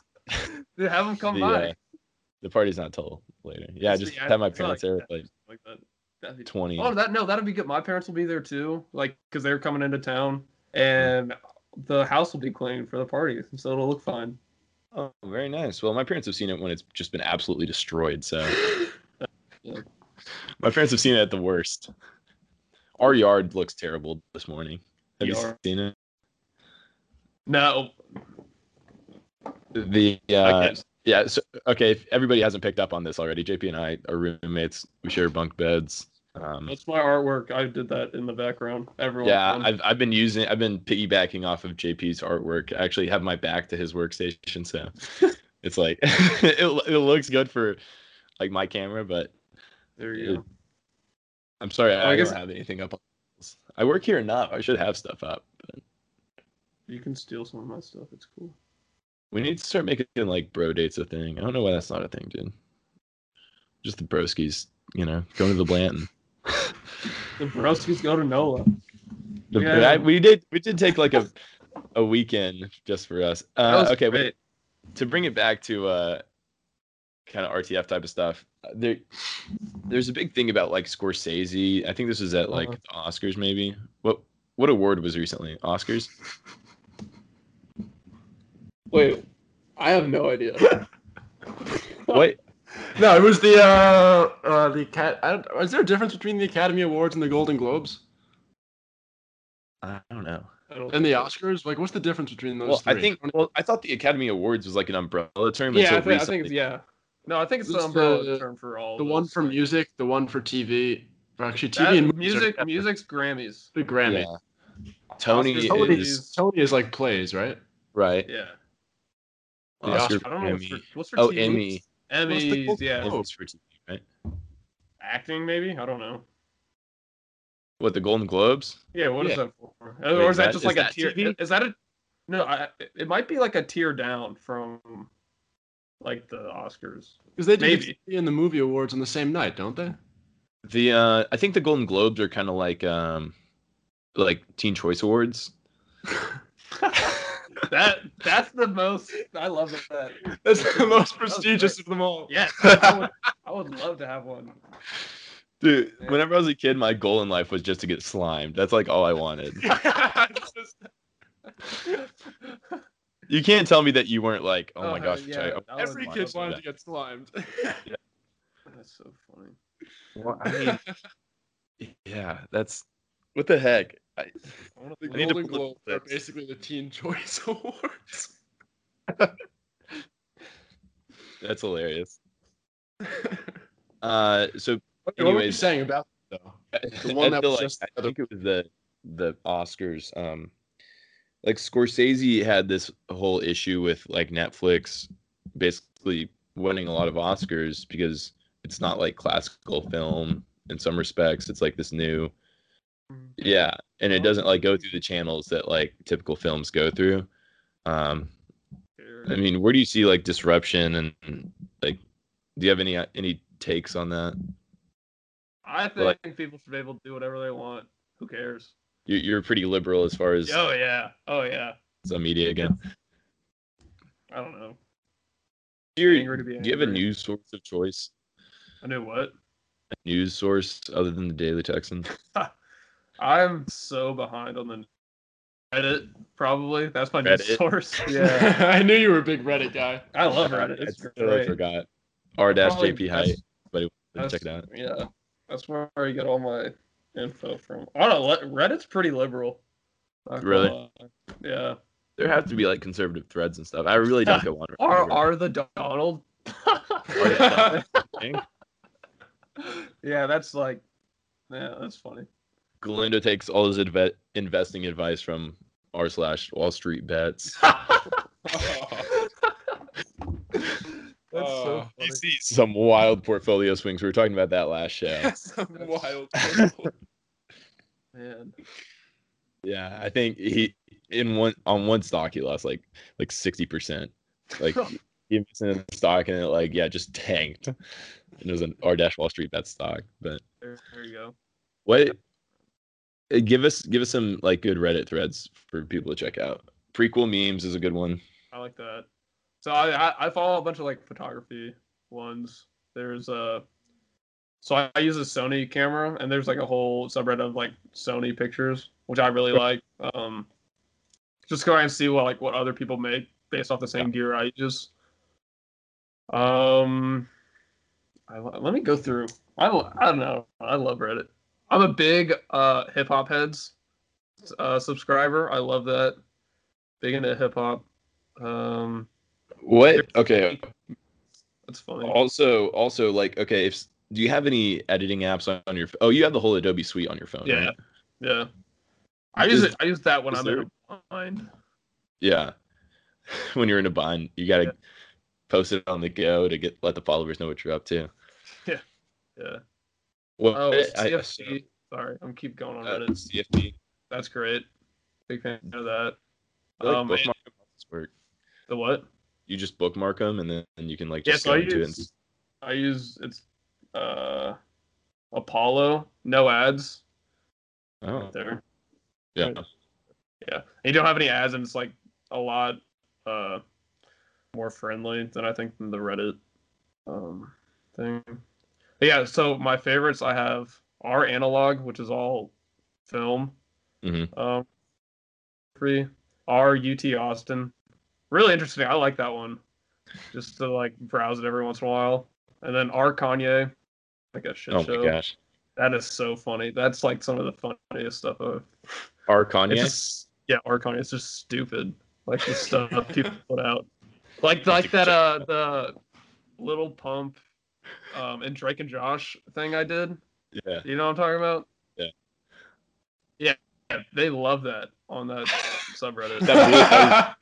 dude, have them come the, by. Uh, the party's not till later. Yeah, just yeah, have my parents like, there. Like, like twenty. Oh, that no, that'll be good. My parents will be there too, like because they're coming into town, and the house will be clean for the party, so it'll look fine. Oh, very nice. Well, my parents have seen it when it's just been absolutely destroyed. So. Yeah. My parents have seen it at the worst. Our yard looks terrible this morning. Have yard. you seen it? No. The uh, yeah. So okay, if everybody hasn't picked up on this already, J P and I are roommates. We share bunk beds. Um, That's my artwork. I did that in the background. Everyone. Yeah, done. I've I've been using. I've been piggybacking off of J P's artwork. I actually have my back to his workstation, so it's like it it looks good for like my camera, but. There you go. I'm sorry, I, I guess don't have anything up on this. I work here enough. I should have stuff up. But... You can steal some of my stuff. It's cool. We need to start making like bro dates a thing. I don't know why that's not a thing, dude. Just the broskies, you know, going to the Blanton. The broskies go to NOLA. The, yeah. I, we did. We did take like a a weekend just for us. Uh, okay, wait. To bring it back to. Uh, kind of R T F type of stuff. There, there's a big thing about like Scorsese. I think this was at like uh-huh. Oscars maybe. What what award was recently? Oscars? Wait, I have no idea. Wait, no, it was the uh, uh the cat. I don't, is there a difference between the Academy Awards and the Golden Globes? I don't know. And the Oscars, like, what's the difference between those? Well, three? I think. Well, I thought the Academy Awards was like an umbrella term. Yeah, I think, I think it's, yeah. No, I think it's, it's the umbrella term for all. The those. one for music, the one for T V. Actually, T V that, and music. Are, music's Grammys. The Grammys. Yeah. Tony Oscars, is Tony is like plays, right? Right. Yeah. The Oscar, Oscar, I don't know what's for, what's for oh, T V? Emmy. Emmys. Yeah. Emmys for T V, right? Acting, maybe. I don't know. What, the Golden Globes? Yeah. What yeah. is that for? Wait, or is that, that just is like that a tier? T V? Is that a? No, I, it might be like a tier down from. Like the Oscars, because they do maybe in the movie awards on the same night, don't they? The uh, I think the Golden Globes are kind of like um, like Teen Choice Awards. that that's the most. I love that. That's the most prestigious of them all. Yes, I would, I would love to have one. Dude, yeah. Whenever I was a kid, my goal in life was just to get slimed. That's like all I wanted. You can't tell me that you weren't like, oh, oh my gosh. Yeah, I, I, every kid wanted to get slimed. Yeah. That's so funny. Well, I mean, yeah, that's... What the heck? I, I the I Golden Globes are basically the Teen Choice Awards. That's hilarious. Uh, so, okay, anyways... What were you saying about that, though? The one that was like, just... I think it was the, the Oscars... Um, Like Scorsese had this whole issue with like Netflix basically winning a lot of Oscars because it's not like classical film in some respects. It's like this new, yeah, and it doesn't like go through the channels that like typical films go through. Um, I mean, where do you see like disruption and like, do you have any any takes on that? I think like, people should be able to do whatever they want. Who cares? You're pretty liberal as far as... Oh, yeah. Oh, yeah. Some media again. I don't know. You're, to be do you have a news source of choice? I know what? A news source other than the Daily Texan? I'm so behind on the Reddit, probably. That's my news source. Yeah. I knew you were a big Reddit guy. I love Reddit. It's I totally forgot. R J P height. But check it out. Yeah. That's where I get all my info from. I don't know. Reddit's pretty liberal. Really? Gonna, yeah. There have to be like conservative threads and stuff. I really don't go on Reddit. Are are the Donald? Yeah, that's like, yeah, that's funny. Galindo takes all his adve- investing advice from r slash Wall Street Bets. Oh. That's oh, so funny. Some wild portfolio swings. We were talking about that last show. Some That's... wild portfolio. Man. Yeah, I think he in one on one stock he lost like like sixty percent. Like he invested in the stock and it like yeah, just tanked. And it was an R dash Wall Street Bet stock. But there, there you go. What give us give us some like good Reddit threads for people to check out. Prequel memes is a good one. I like that. So I I follow a bunch of like photography ones. There's a so I use a Sony camera, and there's like a whole subreddit of like Sony pictures, which I really like. Um, just go and see what like what other people make based off the same yeah. gear I use. Um, I, let me go through. I I don't know. I love Reddit. I'm a big uh hip hop heads uh, subscriber. I love that. Big into hip hop. Um. What? Okay. That's funny. Also, also, like, okay, if do you have any editing apps on, on your? Oh, you have the whole Adobe suite on your phone. Yeah, right? yeah. I is, use it. I use that when I'm there, in a bind. Yeah, when you're in a bind, you gotta yeah. post it on the go to get let the followers know what you're up to. Yeah, yeah. Well, oh, C F C. I, Sorry, I'm keep going on uh, Reddit. C F C. That's great. Big fan of that. Like um, bookmark work. The what? You just bookmark them, and then and you can like just yeah, so go I into use, it. And... I use it's uh, Apollo, no ads. Oh, right there. Yeah, yeah. And you don't have any ads, and it's like a lot uh, more friendly than I think than the Reddit um, thing. But yeah. So my favorites I have are Analog, which is all film. Mm-hmm. Um, free R U T Austin. Really interesting. I like that one. Just to like browse it every once in a while. And then r/Kanye, like a shit oh show. Oh my gosh, that is so funny. That's like some of the funniest stuff. Of r/Kanye. Just, yeah, r/Kanye. It's just stupid. Like the stuff people put out. Like like that uh the Little Pump, um and Drake and Josh thing I did. Yeah. You know what I'm talking about? Yeah. Yeah. yeah they love that on that subreddit. That blue, that was-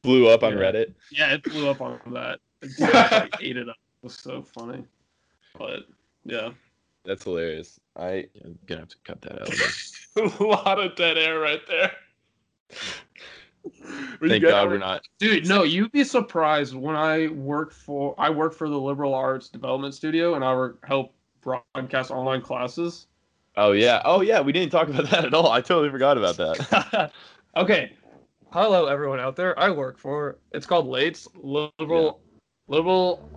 Blew up on yeah. Reddit. Yeah, it blew up on that. I ate it up. It was so funny. But yeah, that's hilarious. I, I'm gonna have to cut that out. A lot of dead air right there. Thank God we're not. Dude, no, you'd be surprised. When I work for, I work for the Liberal Arts Development Studio, and I help broadcast online classes. Oh yeah. Oh yeah. We didn't talk about that at all. I totally forgot about that. Okay. Hello, everyone out there. I work for it's called L A T E S, Liberal, yeah. Liberal,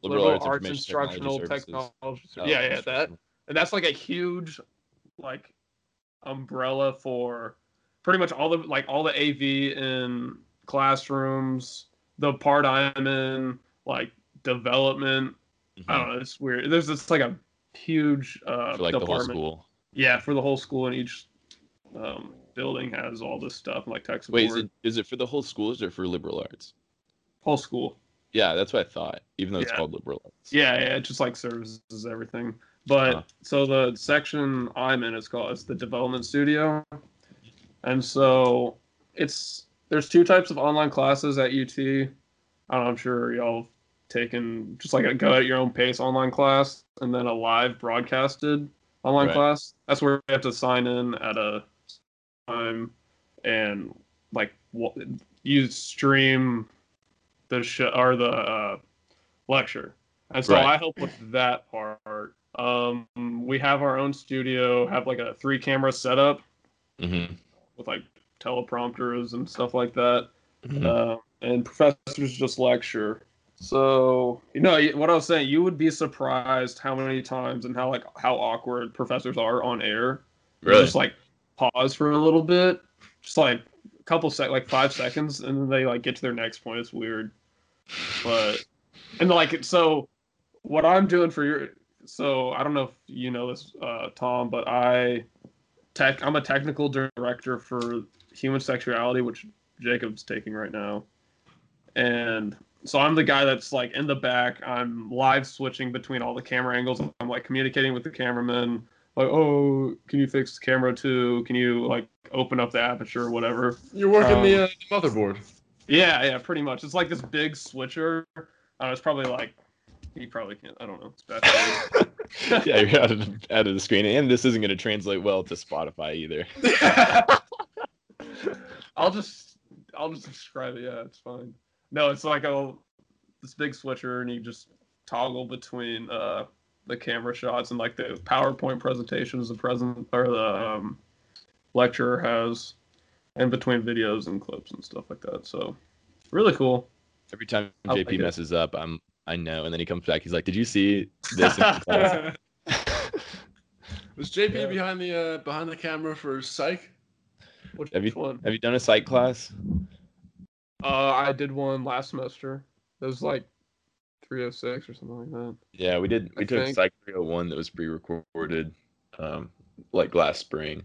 Liberal, Liberal Arts, Arts Instructional Technology. Technology. Oh, yeah, yeah, that, and that's like a huge, like, umbrella for pretty much all the like all the A V in classrooms. The part I'm in, like development. Mm-hmm. I don't know. It's weird. There's it's like a huge uh, for like department. The whole school. Yeah, for the whole school and each. Um, building has all this stuff like tech support. Wait, is it, is it for the whole school or is it for liberal arts? Whole school. Yeah, that's what I thought, even though yeah. it's called liberal arts. Yeah, yeah, it just like services everything. But huh. so the section I'm in is called, it's the development studio. And so it's, there's two types of online classes at U T. I don't know, I'm sure y'all have taken just like a go at your own pace online class and then a live broadcasted online right. class. That's where you have to sign in at a time and like w- you stream the show or the uh, lecture, and so right. I help with that part. Um, we have our own studio, have like a three camera setup mm-hmm. with like teleprompters and stuff like that, mm-hmm. uh, and professors just lecture. So you know what I was saying, you would be surprised how many times and how like how awkward professors are on air. Really, just like. Pause for a little bit just like a couple sec, like five seconds, and then they like get to their next point. It's weird, but and like so, what I'm doing for your so I don't know if you know this, uh, Tom, but I tech I'm a technical director for Human Sexuality, which Jacob's taking right now, and so I'm the guy that's like in the back. I'm live switching between all the camera angles. I'm like communicating with the cameraman. Like, oh, can you fix the camera too? Can you like open up the aperture or whatever? You're working um, the uh, motherboard. Yeah, yeah, pretty much. It's like this big switcher. Uh, it's probably like, you probably can't, I don't know. It's bad. Yeah, you're out of, out of the screen. And this isn't going to translate well to Spotify either. I'll just, I'll just describe it. Yeah, it's fine. No, it's like a this big switcher, and you just toggle between uh, the camera shots and like the PowerPoint presentations the present or the um, lecturer has, and between videos and clips and stuff like that. So, really cool. Every time I'll J P messes up, I'm I know, and then he comes back. He's like, "Did you see this?" Was J P yeah. behind the uh, behind the camera for psych? Which have you one? Have you done a psych class? Uh, I did one last semester. It was like three oh six or something like that. Yeah, we did. We I took think. Psych three oh one that was pre-recorded, um, like last spring.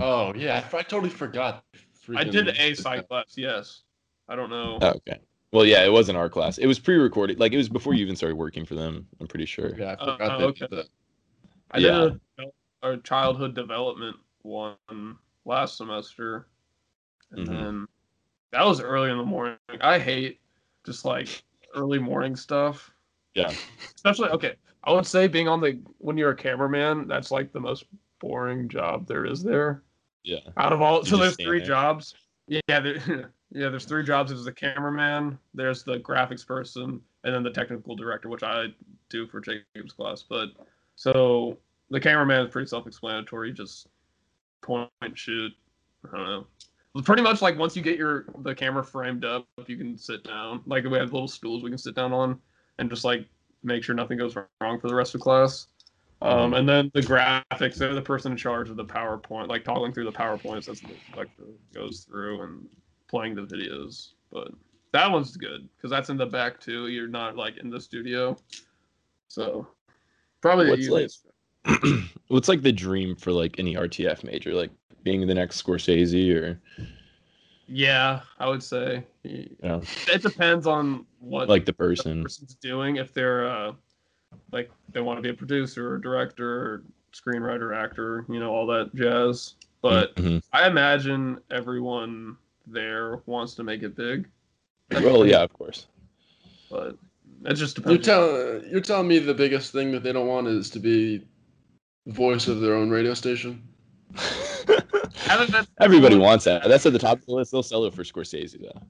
Oh yeah, I, I totally forgot. Freaking I did a psych class. Yes, I don't know. Oh, okay. Well, yeah, it wasn't our class. It was pre-recorded. Like it was before you even started working for them. I'm pretty sure. Yeah, I forgot uh, that. Okay. The, I yeah. did a, a childhood development one last semester. And mm-hmm. then that was early in the morning. I hate just like early morning stuff. Yeah. Especially, okay, I would say being on the, when you're a cameraman, that's like the most boring job there is there. Yeah. Out of all, you so there's three there. jobs. Yeah. There, yeah. There's three jobs. There's the cameraman, there's the graphics person, and then the technical director, which I do for Jacob's class. But so the cameraman is pretty self-explanatory. Just point, shoot. I don't know. Pretty much, like, once you get your the camera framed up, you can sit down. Like, we have little stools we can sit down on and just, like, make sure nothing goes wrong for the rest of class. Um, and then the graphics, they're the person in charge of the PowerPoint. Like, toggling through the PowerPoints, that's what, like, goes through and playing the videos. But that one's good, because that's in the back, too. You're not, like, in the studio. So, probably what's like, what's, like, the dream for, like, any R T F major? Like, being the next Scorsese or yeah I would say yeah. It depends on what like the person the person's doing, if they're uh like they want to be a producer or director or screenwriter, actor, you know, all that jazz. But mm-hmm. I imagine everyone there wants to make it big. Well, yeah, of course, but it just depends. You're, tell- you're telling me the biggest thing that they don't want is to be voice of their own radio station? Everybody wants that. That's at the top of the list. They'll sell it for Scorsese, though.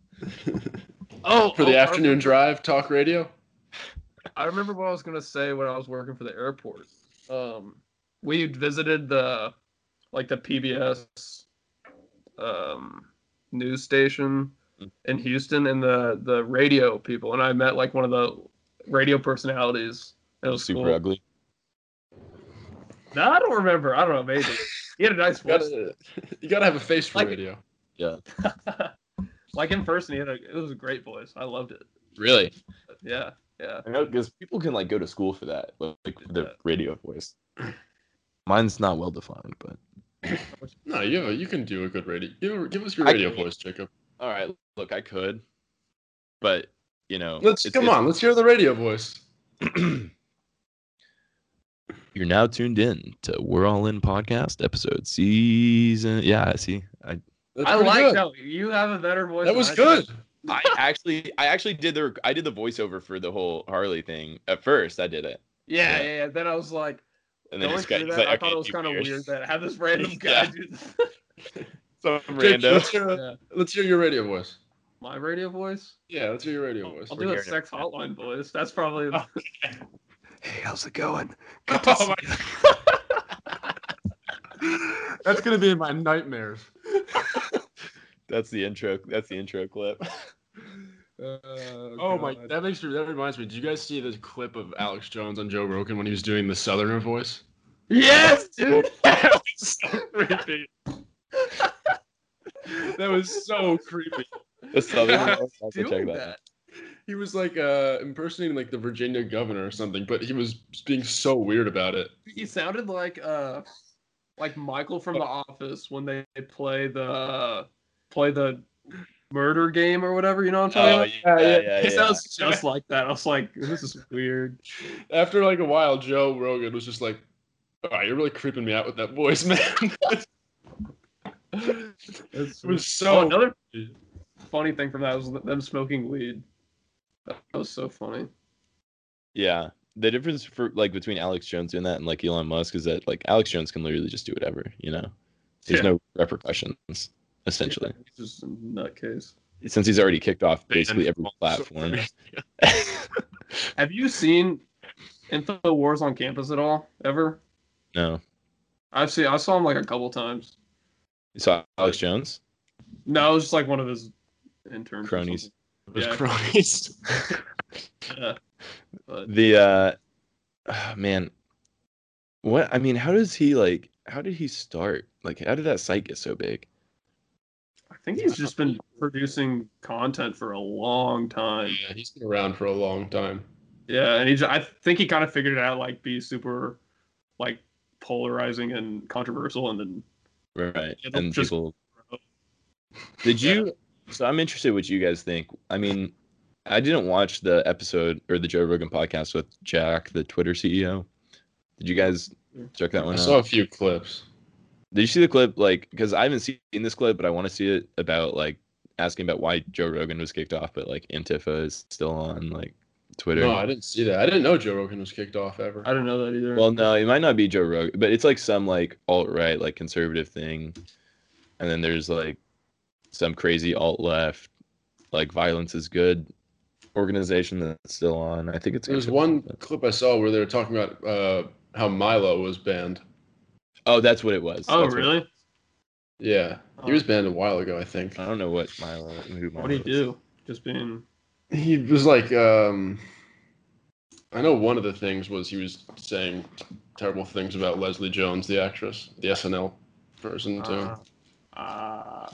oh, for the oh, afternoon drive, talk radio. I remember what I was gonna say when I was working for the airport. Um, we visited the like the P B S um, news station in Houston, and the the radio people, and I met like one of the radio personalities. It was super cool. Ugly. No, I don't remember. I don't know. Maybe. He had a nice voice. You gotta, you gotta have a face for like, radio. Yeah. Like in person, he had a. It was a great voice. I loved it. Really? Yeah. Yeah. I know, because people can like go to school for that, like for the yeah. radio voice. Mine's not well defined, but. No, you you can do a good radio. You give us your radio voice, Jacob. All right. Look, I could, but you know. Let's it's, come it's, on. Let's hear the radio voice. You're now tuned in to We're All In Podcast episode season. Yeah, I see. I, I like that. You have a better voice. That was good. I actually, I actually did the, I did the voiceover for the whole Harley thing at first. I did it. Yeah, yeah. yeah, yeah. Then I was like, and then got, that. Like, I thought it was kind of weird that I have this random guy yeah. do this. Some random. Let's hear, yeah. let's hear your radio voice. My radio voice? Yeah, let's hear your radio voice. I'll We're do a sex it. hotline voice. That's probably. Okay. Hey, how's it going? Good oh my God. That's gonna be in my nightmares. That's the intro. That's the intro clip. Uh, oh God. my! That makes me. That reminds me. Did you guys see the clip of Alex Jones on Joe Rogan when he was doing the Southerner voice? Yes, dude. That was so creepy. That was so creepy. The Southern yeah, I to check that. that. He was like uh, impersonating like the Virginia governor or something, but he was being so weird about it. He sounded like uh, like Michael from oh. The Office when they play the uh, play the murder game or whatever. You know what I'm talking oh, about? Yeah, yeah, yeah, he yeah. sounds just like that. I was like, this is weird. After like a while, Joe Rogan was just like, all right, you're really creeping me out with that voice, man. It was so oh, another funny thing from that was them smoking weed. That was so funny. Yeah, the difference for like between Alex Jones doing that and like Elon Musk is that like Alex Jones can literally just do whatever, you know. There's yeah. no repercussions, essentially. Yeah, he's just a nutcase. Since he's already kicked off basically every platform. Have you seen InfoWars on campus at all ever? No. I've seen. I saw him like a couple times. You saw Alex Jones? No, it was just like one of his interns. Cronies. His yeah. cronies. yeah. But. The uh, oh, man, what I mean, how does he like? How did he start? Like, how did that site get so big? I think he's just been producing content for a long time. Yeah, he's been around for a long time. Yeah, and he, I think he kind of figured it out, like, be super, like, polarizing and controversial, and then right and just people. Did you? Yeah. So I'm interested what you guys think. I mean, I didn't watch the episode or the Joe Rogan podcast with Jack, the Twitter C E O. Did you guys check that one out? I saw a few clips. Did you see the clip? Like, because I haven't seen this clip, but I want to see it about like asking about why Joe Rogan was kicked off, but like Antifa is still on like Twitter. No, I didn't see that. I didn't know Joe Rogan was kicked off ever. I didn't know that either. Well, no, it might not be Joe Rogan, but it's like some like alt-right, like conservative thing. And then there's like some crazy alt-left, like violence is good organization that's still on. I think it's. There's one clip I saw where they were talking about uh, how Milo was banned. Oh, that's what it was. Oh, that's really? What... Yeah. Oh. He was banned a while ago, I think. I don't know what Milo. Who Milo what did he was. do? Just being... He was like, um, I know one of the things was he was saying terrible things about Leslie Jones, the actress, the S N L person, too. Uh, uh...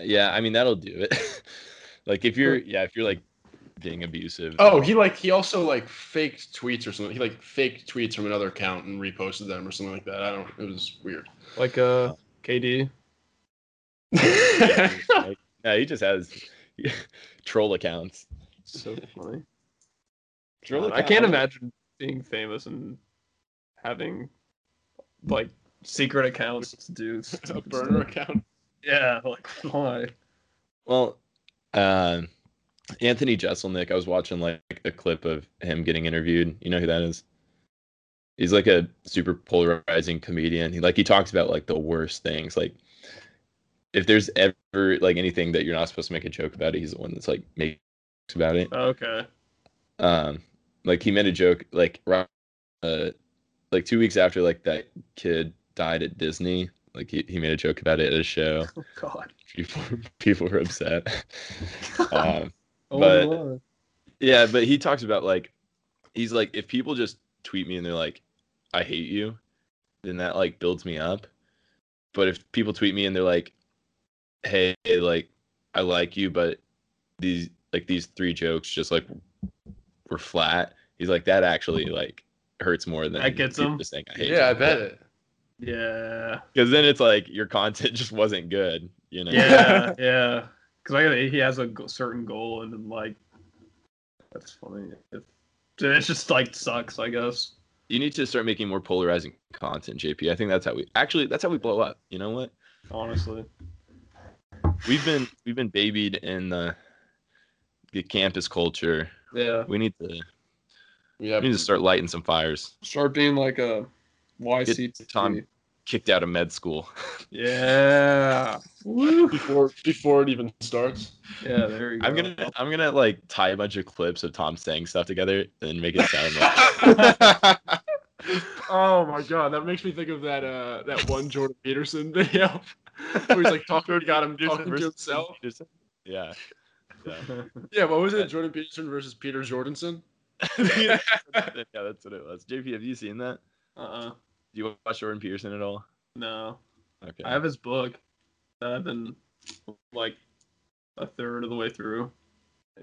Yeah, I mean, that'll do it. Like, if you're, yeah, if you're, like, being abusive. Oh, he, like, he also, like, faked tweets or something. He, like, faked tweets from another account and reposted them or something like that. I don't, it was weird. Like, uh, K D? Yeah, like, no, he just has... troll accounts. So funny. Troll account. I can't imagine being famous and having like secret accounts to do a burner account. Yeah, like why? Well, uh, Anthony Jeselnik, I was watching like a clip of him getting interviewed. You know who that is? He's like a super polarizing comedian. He like he talks about like the worst things, like. If there's ever like anything that you're not supposed to make a joke about, it, he's the one that's like makes jokes about it. Oh, okay. Um, like he made a joke like uh, like two weeks after like that kid died at Disney. Like he, he made a joke about it at a show. Oh God. People people were upset. um, oh, but Lord. Yeah, but he talks about like he's like if people just tweet me and they're like I hate you, then that like builds me up. But if people tweet me and they're like hey, like, I like you, but these, like, these three jokes just, like, were flat. He's like, that actually, like, hurts more than that gets him. Just saying, I hate yeah, you. I bet it. Yeah. Because then it's like, your content just wasn't good, you know? Yeah, yeah. Because he has a certain goal, and then, like, that's funny. It, it just, like, sucks, I guess. You need to start making more polarizing content, J P. I think that's how we, actually, that's how we blow up. You know what? Honestly. We've been we've been babied in the, the campus culture. Yeah, we need to. Yeah, we need to start lighting some fires. Start being like a Y C T. Get Tom kicked out of med school. Yeah. Woo. Before before it even starts. Yeah, there you go. I'm gonna I'm gonna like tie a bunch of clips of Tom saying stuff together and make it sound like. Oh my God, that makes me think of that uh that one Jordan Peterson video. Where he's like talking, got him talking to himself. Peterson? Yeah. Yeah. Yeah, what was it? Jordan Peterson versus Peter Jordanson? Yeah, that's what it was. J P, have you seen that? Uh-uh. Do you watch Jordan Peterson at all? No. Okay. I have his book. that, and like a third of the way through.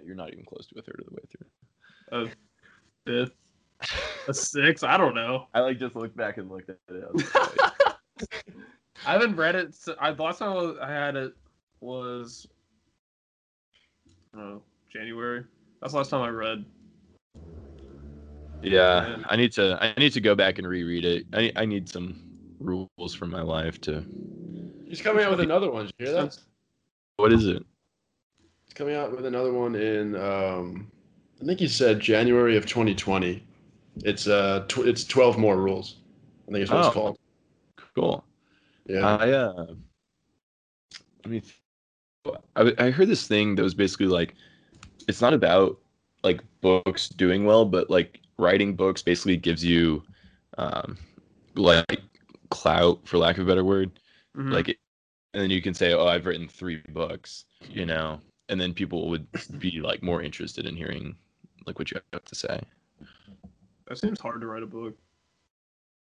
You're not even close to a third of the way through. A fifth, a sixth, I don't know. I like just looked back and looked at it. I, like, I haven't read it. So I last time I had it was, I don't know, January. That's the last time I read. Yeah, and I need to. I need to go back and reread it. I I need some rules for my life to. He's coming out with another one. Did you hear that? What is it? He's coming out with another one in, um, I think he said January of twenty twenty. It's uh, tw- it's twelve more rules. I think it's what oh, it's called. Cool. Yeah. I uh. I mean, I I heard this thing that was basically like, it's not about like books doing well, but like writing books basically gives you, um, like clout, for lack of a better word. Mm-hmm. Like, it, and then you can say, "Oh, I've written three books," you know, and then people would be like more interested in hearing like what you have to say. That seems hard to write a book.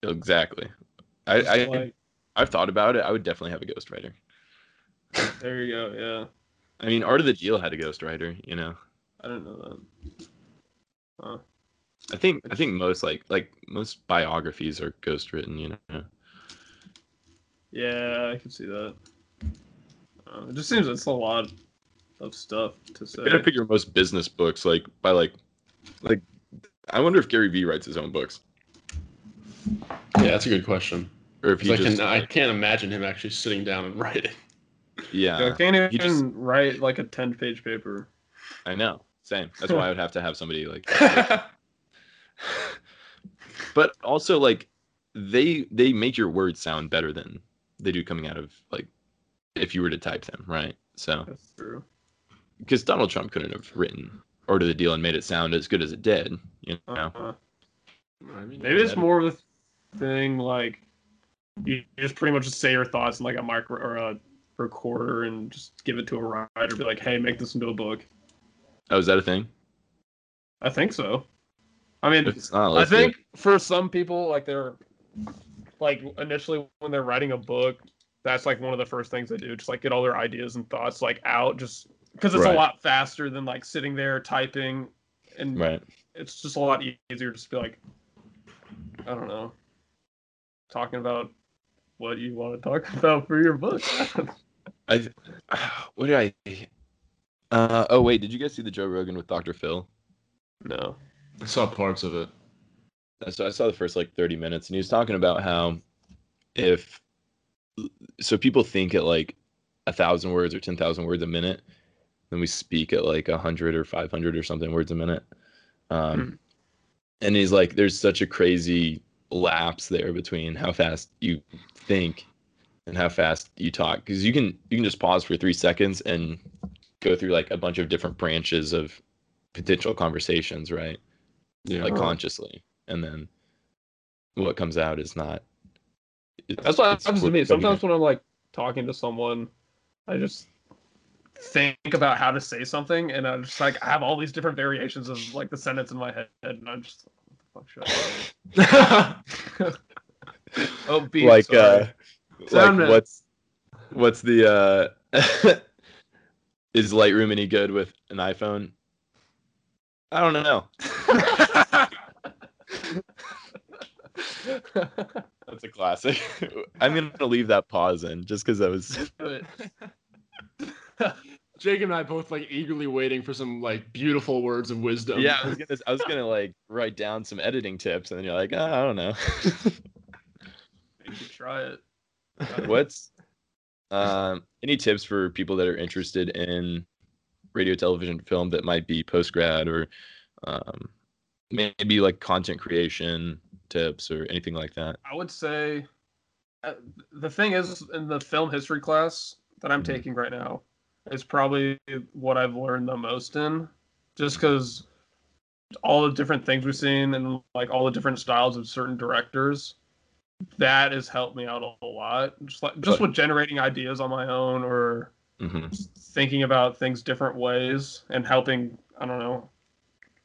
Exactly. I, I like... I've thought about it. I would definitely have a ghostwriter. There you go. Yeah. I mean, Art of the Deal had a ghostwriter. You know. I don't know that. Huh. I think I think most like like most biographies are ghostwritten. You know. Yeah, I can see that. Uh, it just seems it's a lot of stuff to say. You gotta figure most business books, like by like, like I wonder if Gary Vee writes his own books. Yeah, that's a good question. Or if he just, I, can, I can't imagine him actually sitting down and writing. Yeah, yeah I can't even just, write like a ten-page paper. I know, same. That's why I would have to have somebody like. But also, like they they make your words sound better than. They do coming out of, like, if you were to type them, right? So that's true. Because Donald Trump couldn't have written Art of the Deal and made it sound as good as it did, you know? Uh-huh. I mean, maybe it's more of a thing, like, you just pretty much just say your thoughts in, like, a micro or a recorder and just give it to a writer, be like, hey, make this into a book. Oh, is that a thing? I think so. I mean, not, I think for some people, like, they're... Like, initially, when they're writing a book, that's, like, one of the first things they do. Just, like, get all their ideas and thoughts, like, out. Just because it's right. a lot faster than, like, sitting there typing. And right. it's just a lot easier just to be, like, I don't know, talking about what you want to talk about for your book. I, what did I... Uh, oh, wait, did you guys see the Joe Rogan with Doctor Phil? No. I saw parts of it. So I saw the first, like, thirty minutes, and he was talking about how if – so people think at, like, one thousand words or ten thousand words a minute. Then we speak at, like, one hundred or five hundred or something words a minute. Um, mm-hmm. And he's like, there's such a crazy lapse there between how fast you think and how fast you talk. Because you can, you can just pause for three seconds and go through, like, a bunch of different branches of potential conversations, right? Yeah. Like, consciously. And then what comes out is not. That's what happens to me. Sometimes when I'm like talking to someone, I just think about how to say something, and I just like I have all these different variations of like the sentence in my head, and I'm just what the fuck should I do? Oh, beef, like sorry. uh, like minutes. what's what's the uh, is Lightroom any good with an iPhone? I don't know. That's a classic. I'm going to leave that pause in just because that was. Jake and I both like eagerly waiting for some like beautiful words of wisdom. Yeah, I was gonna, I was gonna like write down some editing tips, and then you're like, oh, I don't know. You should try it. Try What's um, any tips for people that are interested in radio, television, film that might be post grad or um, maybe like content creation? Tips or anything like that? I would say uh, the thing is in the film history class that I'm mm-hmm. taking right now is probably what I've learned the most in, just because all the different things we've seen and like all the different styles of certain directors, that has helped me out a lot. Just like just but, with generating ideas on my own or mm-hmm. thinking about things different ways and helping, I don't know,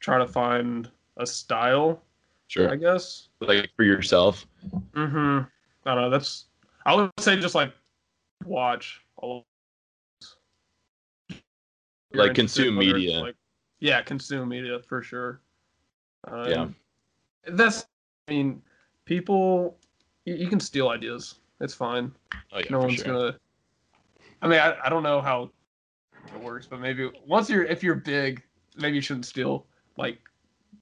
try to find a style. Sure. I guess. Like for yourself. Mm-hmm. I don't know. That's. I would say just like watch all like consume media. Like, yeah, consume media for sure. Um, yeah, that's. I mean, people, you, you can steal ideas. It's fine. Oh, yeah, no one's sure. gonna. I mean, I, I don't know how it works, but maybe once you're if you're big, maybe you shouldn't steal like.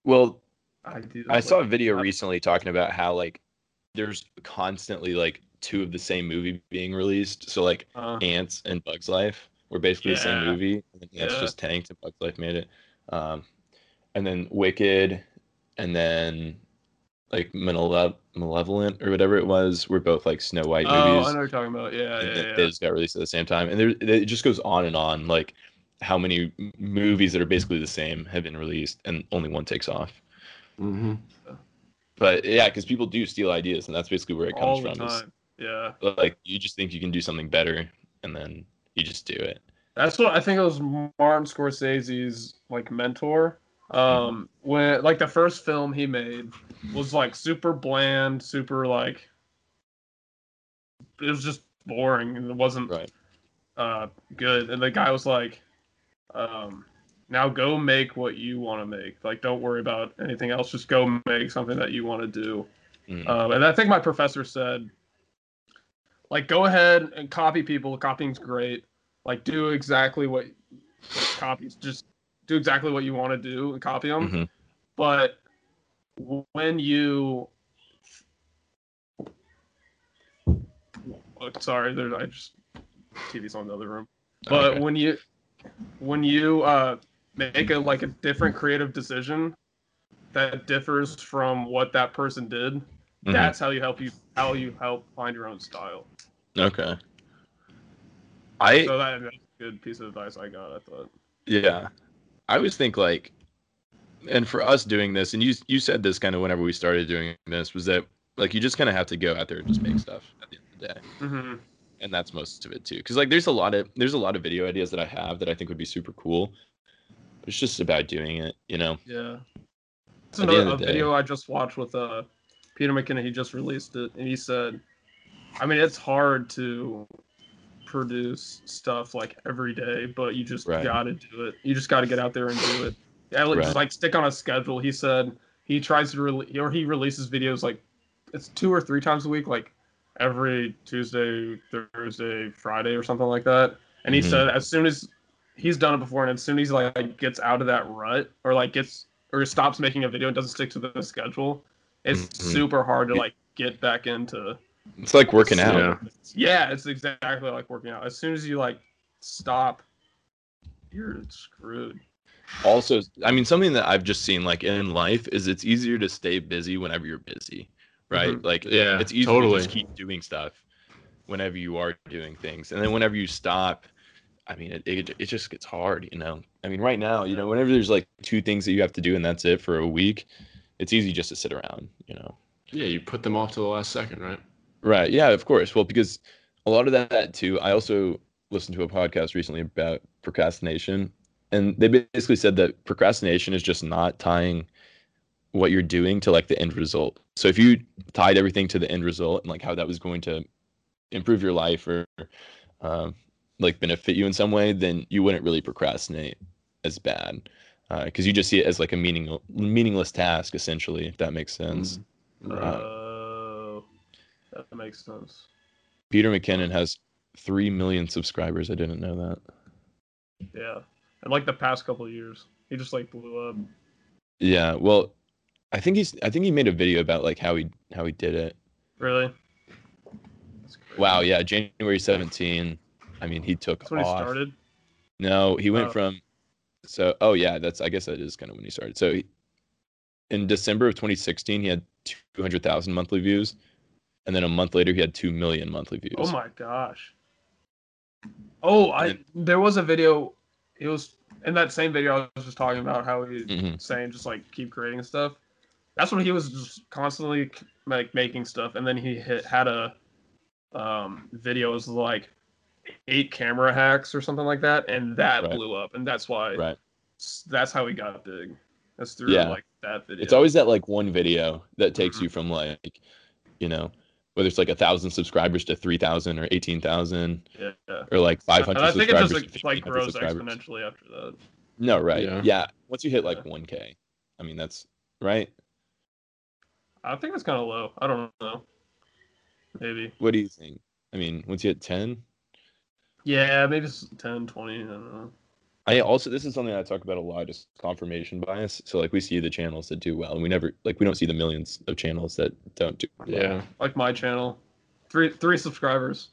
Well, ideas. I like, saw a video I, recently talking about how like there's constantly like two of the same movie being released. So like uh, Ants and Bug's Life were basically yeah. the same movie. And yeah. Ants just tanked and Bug's Life made it. Um, and then Wicked, and then. Like Malev- Malevolent or whatever it was, were both like Snow White oh, movies. Oh, I know what you're talking about. Yeah, and yeah, they, yeah. They just got released at the same time, and there, it just goes on and on. Like how many movies that are basically the same have been released, and only one takes off. Mm-hmm. But yeah, because people do steal ideas, and that's basically where it comes All the from. Time. Yeah, like you just think you can do something better, and then you just do it. That's what I think it was Martin Scorsese's like mentor. Um, when like the first film he made was like super bland, super like it was just boring and it wasn't right. uh good. And the guy was like, um, now go make what you want to make. Like, don't worry about anything else. Just go make something that you want to do. Mm. Um, and I think my professor said, like, go ahead and copy people. Copying's great. Like, do exactly what copies just. Do exactly what you want to do and copy them. Mm-hmm. But when you, sorry, there, I just T V's on the other room. But okay. when you, when you uh, make a like a different creative decision that differs from what that person did, mm-hmm. that's how you help you how you help find your own style. Okay. I so that, that's a good piece of advice I got. I thought. Yeah. I always think like, and for us doing this, and you you said this kind of whenever we started doing this, was that like you just kind of have to go out there and just make stuff at the end of the day, mm-hmm. and that's most of it too. Because like there's a lot of there's a lot of video ideas that I have that I think would be super cool, but it's just about doing it, you know. Yeah, it's another video I just watched with uh Peter McKinnon. He just released it, and he said, I mean, it's hard to. Produce stuff like every day, but you just right. gotta do it. You just gotta get out there and do it. Yeah, like, right. just like stick on a schedule. He said he tries to re- or he releases videos like it's two or three times a week, like every Tuesday, Thursday, Friday, or something like that. And he mm-hmm. said as soon as he's done it before, and as soon as he like gets out of that rut, or like gets or stops making a video and doesn't stick to the schedule, it's mm-hmm. super hard to like get back into. It's like working out. Yeah. yeah, it's exactly like working out. As soon as you like stop, you're screwed. Also, I mean, something that I've just seen like in life is it's easier to stay busy whenever you're busy, right? Mm-hmm. Like, yeah, it's easier totally. to just keep doing stuff whenever you are doing things, and then whenever you stop, I mean, it it, it just gets hard, you know. I mean, right now, you know, whenever there's like two things that you have to do and that's it for a week, it's easy just to sit around, you know. Yeah, you put them off to the last second, right? Right. Yeah, of course. Well, because a lot of that too, I also listened to a podcast recently about procrastination, and they basically said that procrastination is just not tying what you're doing to like the end result. So if you tied everything to the end result and like how that was going to improve your life or um, like benefit you in some way, then you wouldn't really procrastinate as bad because uh, you just see it as like a meaning, meaningless task, essentially, if that makes sense. Mm-hmm. Right. Uh, That makes sense. Peter McKinnon has three million subscribers. I didn't know that. Yeah, and like the past couple of years, he just like blew up. Yeah, well, I think he's. I think he made a video about like how he how he did it. Really? That's crazy. Wow. Yeah, January seventeenth. I mean, he took. That's when off. He started. No, he went oh. from. So, oh yeah, that's. I guess that is kind of when he started. So, he, in December of twenty sixteen, he had two hundred thousand monthly views. And then a month later, he had two million monthly views. Oh my gosh! Oh, I there was a video. It was in that same video I was just talking about how he mm-hmm. saying just like keep creating stuff. That's when he was just constantly like making stuff, and then he hit, had a um, video was like eight camera hacks or something like that, and that right. blew up, and that's why right. that's how he got big. That's through yeah. like that video. It's always that like one video that takes mm-hmm. you from like you know. whether it's like a thousand subscribers to three thousand or eighteen thousand, yeah, yeah. or like five hundred. I think it just like, like grows exponentially after that. No, right? Yeah. yeah. Once you hit like one yeah. k, I mean that's right. I think that's kind of low. I don't know. Maybe. What do you think? I mean, once you hit ten. Yeah, maybe it's ten, twenty. I don't know. I also, this is something I talk about a lot, is confirmation bias. So, like, we see the channels that do well, and we never, like, we don't see the millions of channels that don't do well. Yeah. Like my channel. Three three subscribers.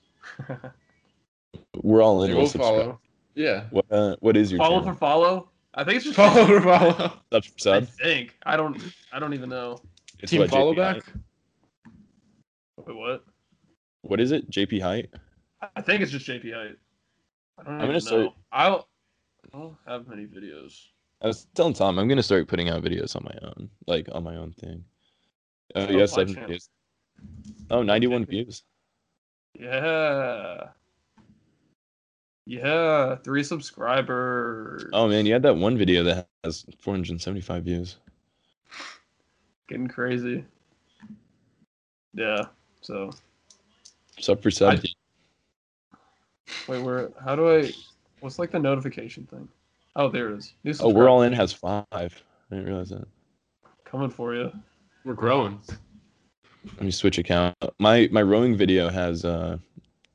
We're all in. We'll follow. Yeah. What, uh, what is your follow channel? For follow? I think it's just follow for follow. Sub for sub? I think. I don't, I don't even know. It's Team what, follow J P back? Height? Wait, what? What is it? J P Height? I think it's just J P Height. I don't I'm gonna know. Start... I'll... I don't have many videos. I was telling Tom, I'm going to start putting out videos on my own. Like, on my own thing. Uh, oh, yes, seven views. Oh, ninety-one views. Yeah. Yeah, three subscribers. Oh, man, you had that one video that has four hundred seventy-five views. Getting crazy. Yeah, so... Sub for sub. I... Wait, where... How do I... What's like the notification thing? Oh, there it is. New oh, we're all in has five. I didn't realize that. Coming for you. We're growing. Let me switch account. My my rowing video has uh,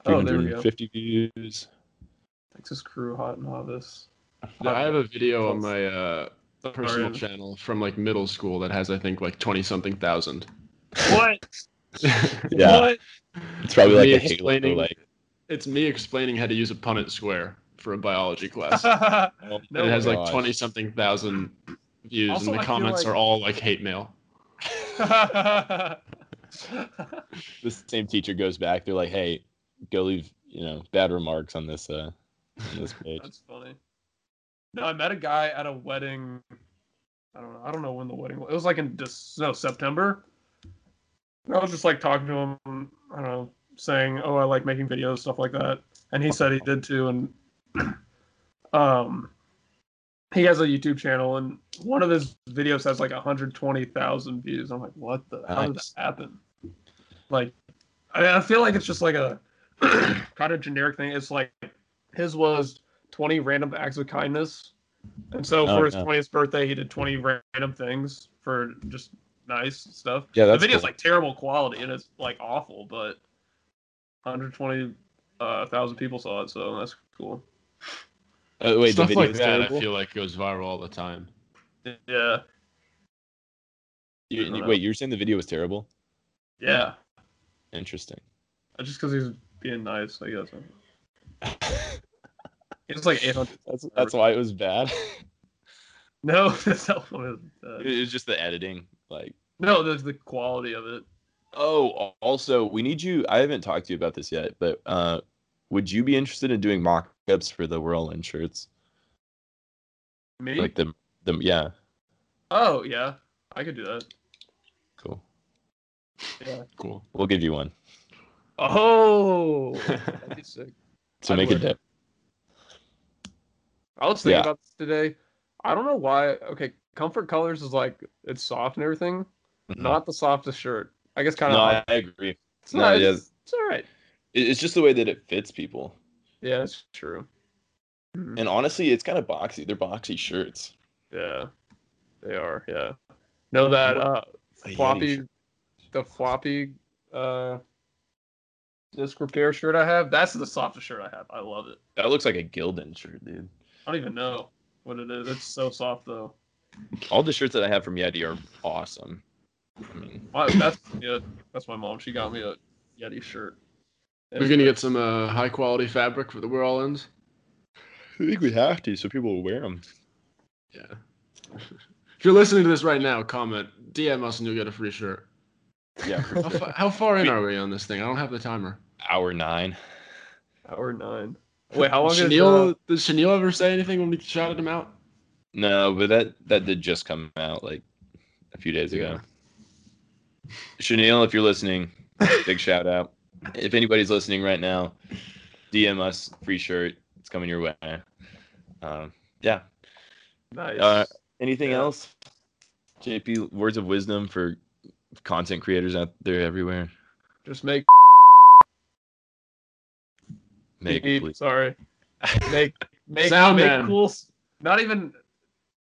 three hundred fifty oh, views. Texas crew, hot and novice. Yeah, I have a video on my uh, personal Sorry. channel from like middle school that has I think like twenty something thousand. What? yeah. What? It's probably like me a explaining. Like... It's me explaining how to use a Punnett square. For a biology class. no it has gosh. like twenty something thousand views also, and the I comments like... are all like hate mail. The same teacher goes back, they're like, hey, go leave, you know, bad remarks on this uh on this page. That's funny. No, I met a guy at a wedding. I don't know, I don't know when the wedding was. It was like in just no September. And I was just like talking to him, I don't know, saying, oh, I like making videos, stuff like that. And he said he did too, and Um, he has a YouTube channel, and one of his videos has like one hundred twenty thousand views. I'm like, what the? Nice. How did that happen? Like, I mean, I feel like it's just like a kind of generic thing. It's like his was twenty random acts of kindness, and so oh, for his no. twentieth birthday, he did twenty random things for just nice stuff. Yeah, that's the video's cool. Like terrible quality, and it's like awful, but one hundred twenty uh, thousand people saw it, so that's cool. Uh, wait, stuff the like that terrible? I feel like goes viral all the time. Yeah. You, you, wait, you were saying the video was terrible? Yeah. Interesting. Just because he's being nice, I guess. It's like eight hundred. That's, that's why it was bad. No, that's not what it was bad. It was just the editing, like. No, the the quality of it. Oh, also, we need you. I haven't talked to you about this yet, but uh, would you be interested in doing mock? Ups for the Whirlwind shirts. Me? Like the the yeah. Oh yeah, I could do that. Cool. Yeah. Cool. We'll give you one. Oh. That'd be sick. So I'd make a dip. I was thinking yeah. about this today. I don't know why. Okay, Comfort Colors is like it's soft and everything. Mm-hmm. Not the softest shirt. I guess kind of. No, like, I agree. It's no, not. It's, yeah. it's all right. It's just the way that it fits people. Yeah, that's true. And honestly, it's kind of boxy. They're boxy shirts. Yeah, they are. Yeah. No, that uh, floppy, the floppy uh, disc repair shirt I have. That's the softest shirt I have. I love it. That looks like a Gildan shirt, dude. I don't even know what it is. It's so soft though. All the shirts that I have from Yeti are awesome. I mean, my, that's yeah, that's my mom. She got me a Yeti shirt. We're gonna get some uh, high quality fabric for the We're All Ends. I think we have to, so people will wear them. Yeah. If you're listening to this right now, comment, D M us, and you'll get a free shirt. Yeah. For how, sure. fa- how far in we, are we on this thing? I don't have the timer. Hour nine. Hour nine. Wait, how long? Chenille, is, uh... Did Chenille ever say anything when we shouted him out? No, but that that did just come out like a few days ago. Yeah. Chenille, if you're listening, big shout out. If anybody's listening right now, D M us, free shirt. It's coming your way. Um, yeah. Nice. Uh, anything yeah. else? J P, words of wisdom for content creators out there everywhere. Just make. Make. Beep, sorry. Make. Make. Sound make man. Cool. Not even.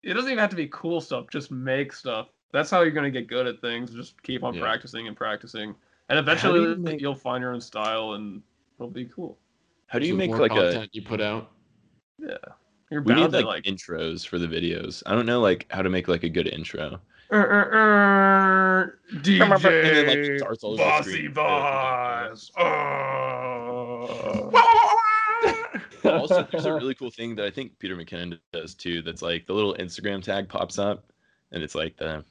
It doesn't even have to be cool stuff. Just make stuff. That's how you're gonna get good at things. Just keep on yeah. practicing and practicing, and eventually you make... you'll find your own style, and it'll be cool. How do you, you make like a you put out? Yeah, you're bound we need to, like, like intros for the videos. I don't know like how to make like a good intro. Uh, uh, uh, D J then, like, Bossy Boss. Oh. Also, there's a really cool thing that I think Peter McKinnon does too. That's like the little Instagram tag pops up, and it's like the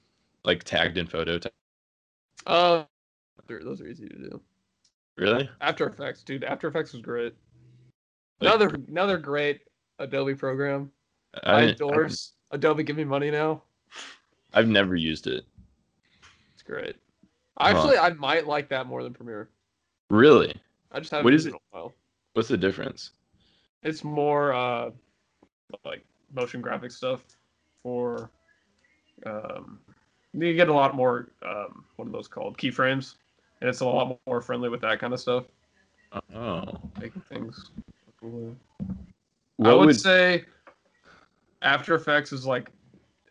like tagged in photo. Tag. Uh, those are easy to do. Really? After Effects, dude. After Effects was great. Another like, another great Adobe program. I, I endorse I, Adobe. Give me money now. I've never used it. It's great. Actually, huh. I might like that more than Premiere. Really? I just haven't what used is it in a while. What's the difference? It's more uh, like motion graphic stuff for um, you get a lot more um, what are those called? Keyframes. And it's a lot more friendly with that kind of stuff. Oh. Making things cooler. What I would, would say After Effects is like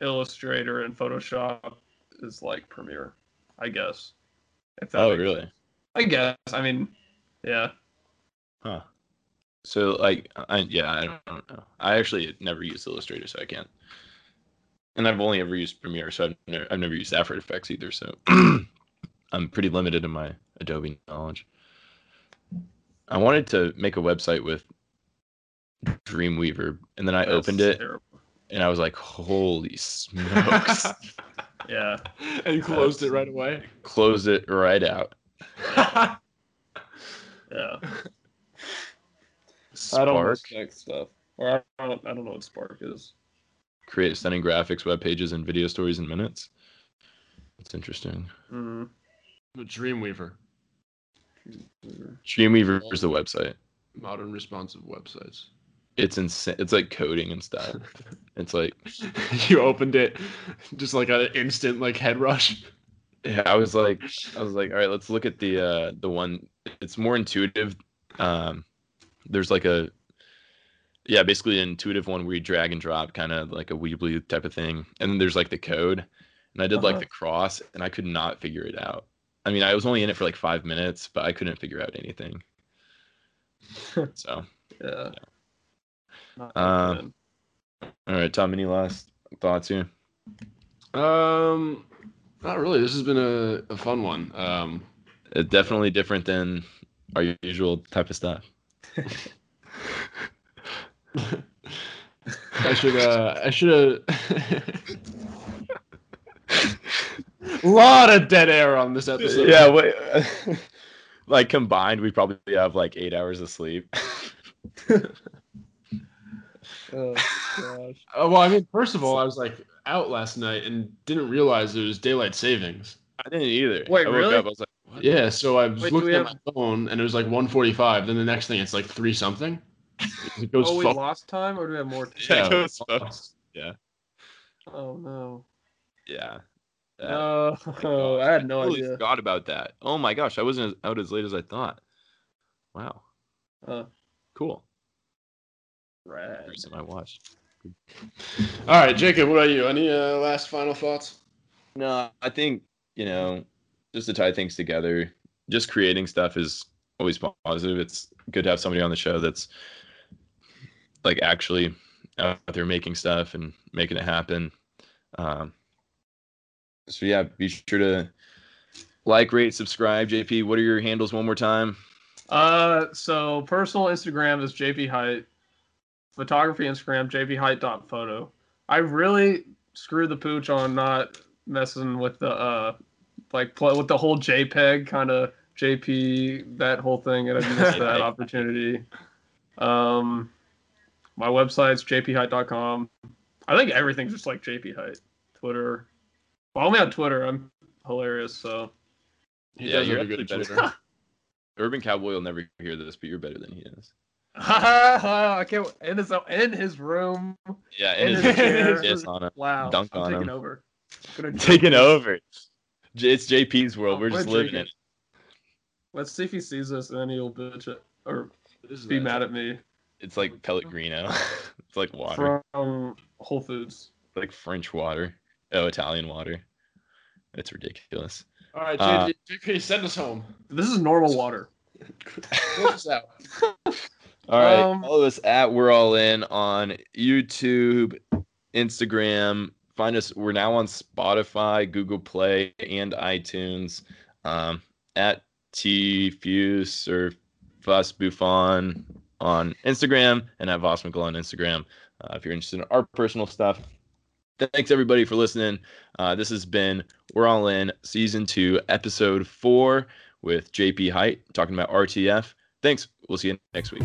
Illustrator, and Photoshop is like Premiere, I guess. If that oh, really? Sense. I guess. I mean, yeah. Huh. So, like, I, yeah, I don't know. I actually never used Illustrator, so I can't. And I've only ever used Premiere, so I've never, I've never used After Effects either, so I'm pretty limited in my Adobe knowledge. I wanted to make a website with Dreamweaver, and then I That's opened it, terrible. And I was like, holy smokes. Yeah. And you closed uh, it right away? Closed it right out. Yeah. Yeah. Spark. I don't respect stuff. Or I don't, I don't know what Spark is. Create stunning graphics, web pages, and video stories in minutes. That's interesting. Mm-hmm. Dreamweaver. Dreamweaver. Dreamweaver is the website. Modern responsive websites. It's insane. It's like coding and stuff. It's like you opened it, just like an instant like head rush. Yeah, I was like, I was like, all right, let's look at the uh, the one. It's more intuitive. Um, There's like a, yeah, basically an intuitive one where you drag and drop, kind of like a Weebly type of thing. And then there's like the code. And I did uh-huh. like the cross, and I could not figure it out. I mean, I was only in it for like five minutes, but I couldn't figure out anything. So, yeah. yeah. Um, all right, Tom, any last thoughts here? Um, not really. This has been a, a fun one. Um, it's definitely different than our usual type of stuff. I should uh I should have a lot of dead air on this episode. Yeah, wait, uh, like combined we probably have like eight hours of sleep. Oh gosh. Oh, well, I mean, first of all, I was like out last night and didn't realize it was daylight savings. I didn't either. Wait, I woke really? up, I was like, what? Yeah, so I was Wait, looking at have... my phone, and it was like one forty-five. Then the next thing, it's like three something. It goes oh, we fo- lost time, or do we have more time? Yeah. Yeah. yeah. Oh, no. Yeah. Uh, no. Oh, I had no I totally idea. I forgot about that. Oh, my gosh. I wasn't out as late as I thought. Wow. Uh, cool. Right. First time I watched. All right, Jacob, what about you? Any uh, last final thoughts? No, I think, you know... just to tie things together, just creating stuff is always positive. It's good to have somebody on the show that's like actually out there making stuff and making it happen. Um, so yeah, be sure to like, rate, subscribe. J P, what are your handles one more time? Uh, so personal Instagram is J P Height. Photography Instagram, J P Height dot photo. I really screwed the pooch on not messing with the, uh, like play with the whole JPEG kind of J P, that whole thing, and I missed that opportunity. Um, my website's J P height dot com. I think everything's just like J P Height. Twitter, follow me on Twitter. I'm hilarious. So he yeah, you're good at Twitter. Urban Cowboy will never hear this, but you're better than he is. I can't in his in his room. Yeah, in, in his, his chair. Yes, on him. Wow, dunk I'm on taking him. Over. Taking over. It's J P's world. Oh, we're just living it. Let's see if he sees us, and then he'll bitch it or be mad at me. It's like Pellegrino. It's like water from Whole Foods. Like French water. Oh, Italian water. It's ridiculous. All right, J J, J P, send us home. This is normal water. What's that? All right, um, follow us at We're All In on YouTube, Instagram. Find us. We're now on Spotify, Google Play, and iTunes. Um, at T Fuse or Fuss Buffon on Instagram, and at Voss McGill on Instagram. Uh, if you're interested in our personal stuff. Thanks, everybody, for listening. Uh, this has been We're All In, Season two, Episode four, with J P Hite talking about R T F. Thanks. We'll see you next week.